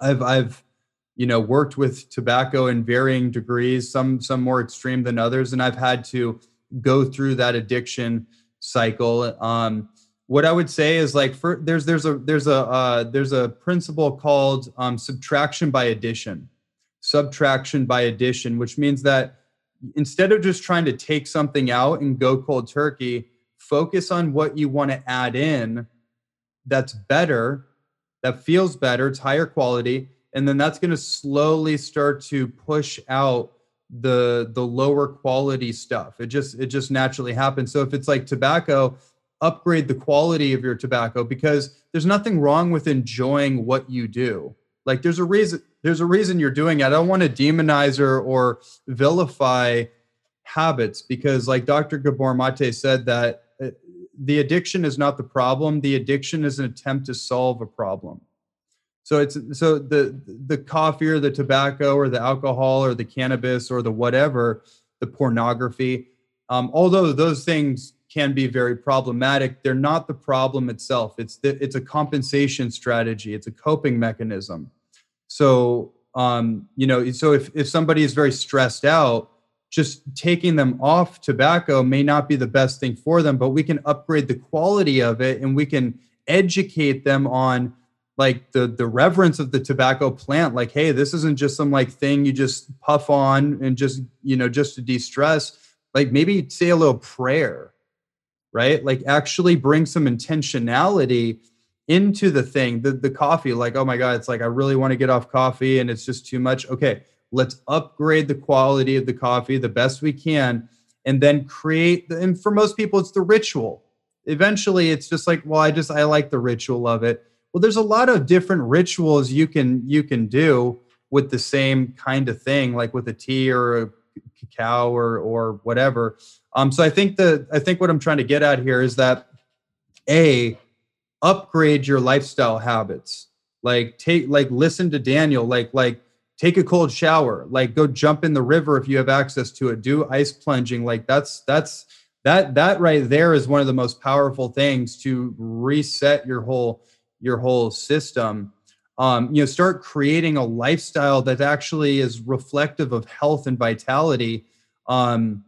I've, I've, you know, worked with tobacco in varying degrees, some, some more extreme than others. And I've had to go through that addiction cycle. Um, What I would say is like for, there's there's a there's a uh, there's a principle called um, subtraction by addition, subtraction by addition, which means that instead of just trying to take something out and go cold turkey, focus on what you want to add in that's better, that feels better, it's higher quality, and then that's going to slowly start to push out the the lower quality stuff. It just it just naturally happens. So if it's like tobacco, upgrade the quality of your tobacco, because there's nothing wrong with enjoying what you do. Like there's a reason, there's a reason you're doing it. I don't want to demonize or, or vilify habits, because like Doctor Gabor Mate said that the addiction is not the problem. The addiction is an attempt to solve a problem. So it's, so the, the coffee or the tobacco or the alcohol or the cannabis or the whatever, the pornography, um, although those things can be very problematic, they're not the problem itself. It's the, it's a compensation strategy. It's a coping mechanism. So, um, you know, so if, if somebody is very stressed out, just taking them off tobacco may not be the best thing for them, but we can upgrade the quality of it and we can educate them on like the, the reverence of the tobacco plant. Like, hey, this isn't just some like thing you just puff on and just, you know, just to de-stress, like maybe say a little prayer. Right? Like actually bring some intentionality into the thing, the, the coffee, like, oh my God, it's like, I really want to get off coffee and it's just too much. Okay. Let's upgrade the quality of the coffee the best we can. And then create the, and for most people, it's the ritual. Eventually it's just like, well, I just, I like the ritual of it. Well, there's a lot of different rituals you can, you can do with the same kind of thing, like with a tea or a cacao or, or whatever. Um, so I think the, I think what I'm trying to get at here is that A, upgrade your lifestyle habits. Like take, like listen to Daniel, like, like take a cold shower, like go jump in the river if you have access to it, do ice plunging. Like that's, that's, that, that right there is one of the most powerful things to reset your whole, your whole system. Um, you know, start creating a lifestyle that actually is reflective of health and vitality. Um,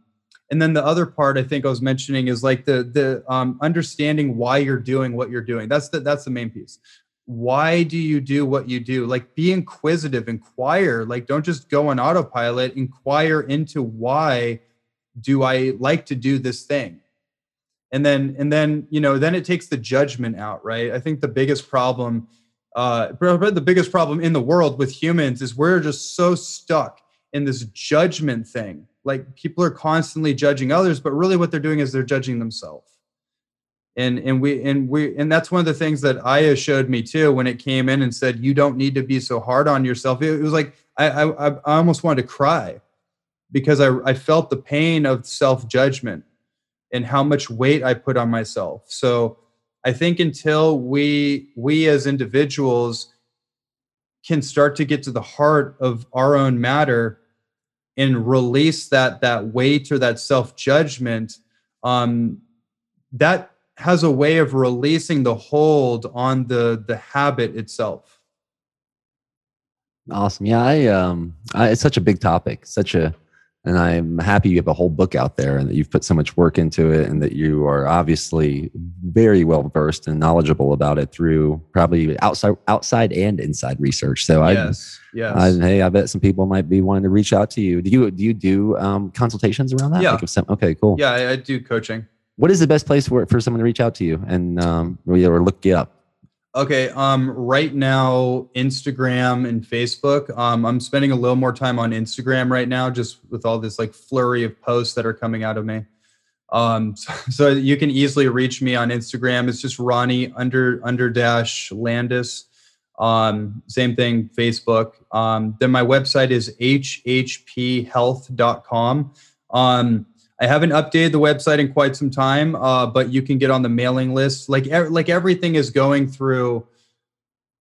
And then the other part I think I was mentioning is like the the um, understanding why you're doing what you're doing. That's the that's the main piece. Why do you do what you do? Like be inquisitive, inquire. Like don't just go on autopilot. Inquire into why do I like to do this thing? And then and then you know then it takes the judgment out, right? I think the biggest problem, uh, the biggest problem in the world with humans is we're just so stuck in this judgment thing. Like, people are constantly judging others, but really what they're doing is they're judging themselves. And and we and we and that's one of the things that Aya showed me too when it came in and said, you don't need to be so hard on yourself. It, it was like I, I I almost wanted to cry because I I felt the pain of self-judgment and how much weight I put on myself. So I think until we we as individuals can start to get to the heart of our own matter and release that that weight or that self-judgment, um, that has a way of releasing the hold on the the habit itself. Awesome. Yeah, I um I, it's such a big topic, such a and I'm happy you have a whole book out there and that you've put so much work into it and that you are obviously very well versed and knowledgeable about it through probably outside outside and inside research. So yes, I, yes. I, hey, I bet some people might be wanting to reach out to you. Do you do, you do um, consultations around that? Yeah. Like some, okay, cool. Yeah, I, I do coaching. What is the best place for, for someone to reach out to you and um, or look you up? Okay, um, right now, Instagram and Facebook. Um, I'm spending a little more time on Instagram right now, just with all this like flurry of posts that are coming out of me. Um, so, so you can easily reach me on Instagram. It's just Ronnie under under dash Landis. Um, same thing, Facebook. Um, then my website is h h p health dot com. Um, I haven't updated the website in quite some time, uh, but you can get on the mailing list. Like, er- like everything is going through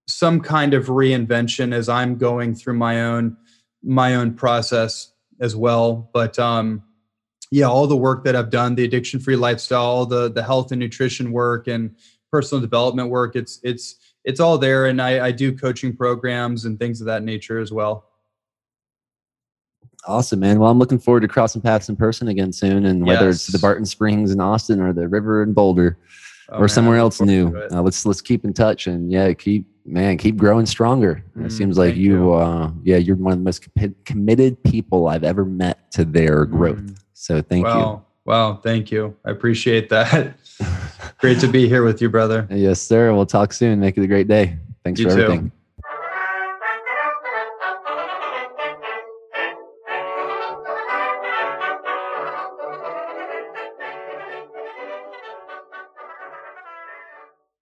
some kind of reinvention as I'm going through my own my own process as well. But um, yeah, all the work that I've done, the addiction-free lifestyle, the the health and nutrition work, and personal development work, it's it's it's all there. And I, I do coaching programs and things of that nature as well. Awesome, man. Well, I'm looking forward to crossing paths in person again soon. And whether yes. it's the Barton Springs in Austin or the river in Boulder oh, or man, somewhere else new, uh, let's, let's keep in touch and yeah, keep, man, keep growing stronger. Mm, it seems like you, you, uh, yeah, you're one of the most com- committed people I've ever met to their growth. Mm. So thank wow. you. Wow. Thank you. I appreciate that. Great to be here with you, brother. Yes, sir. We'll talk soon. Make it a great day. Thanks you for everything. Too.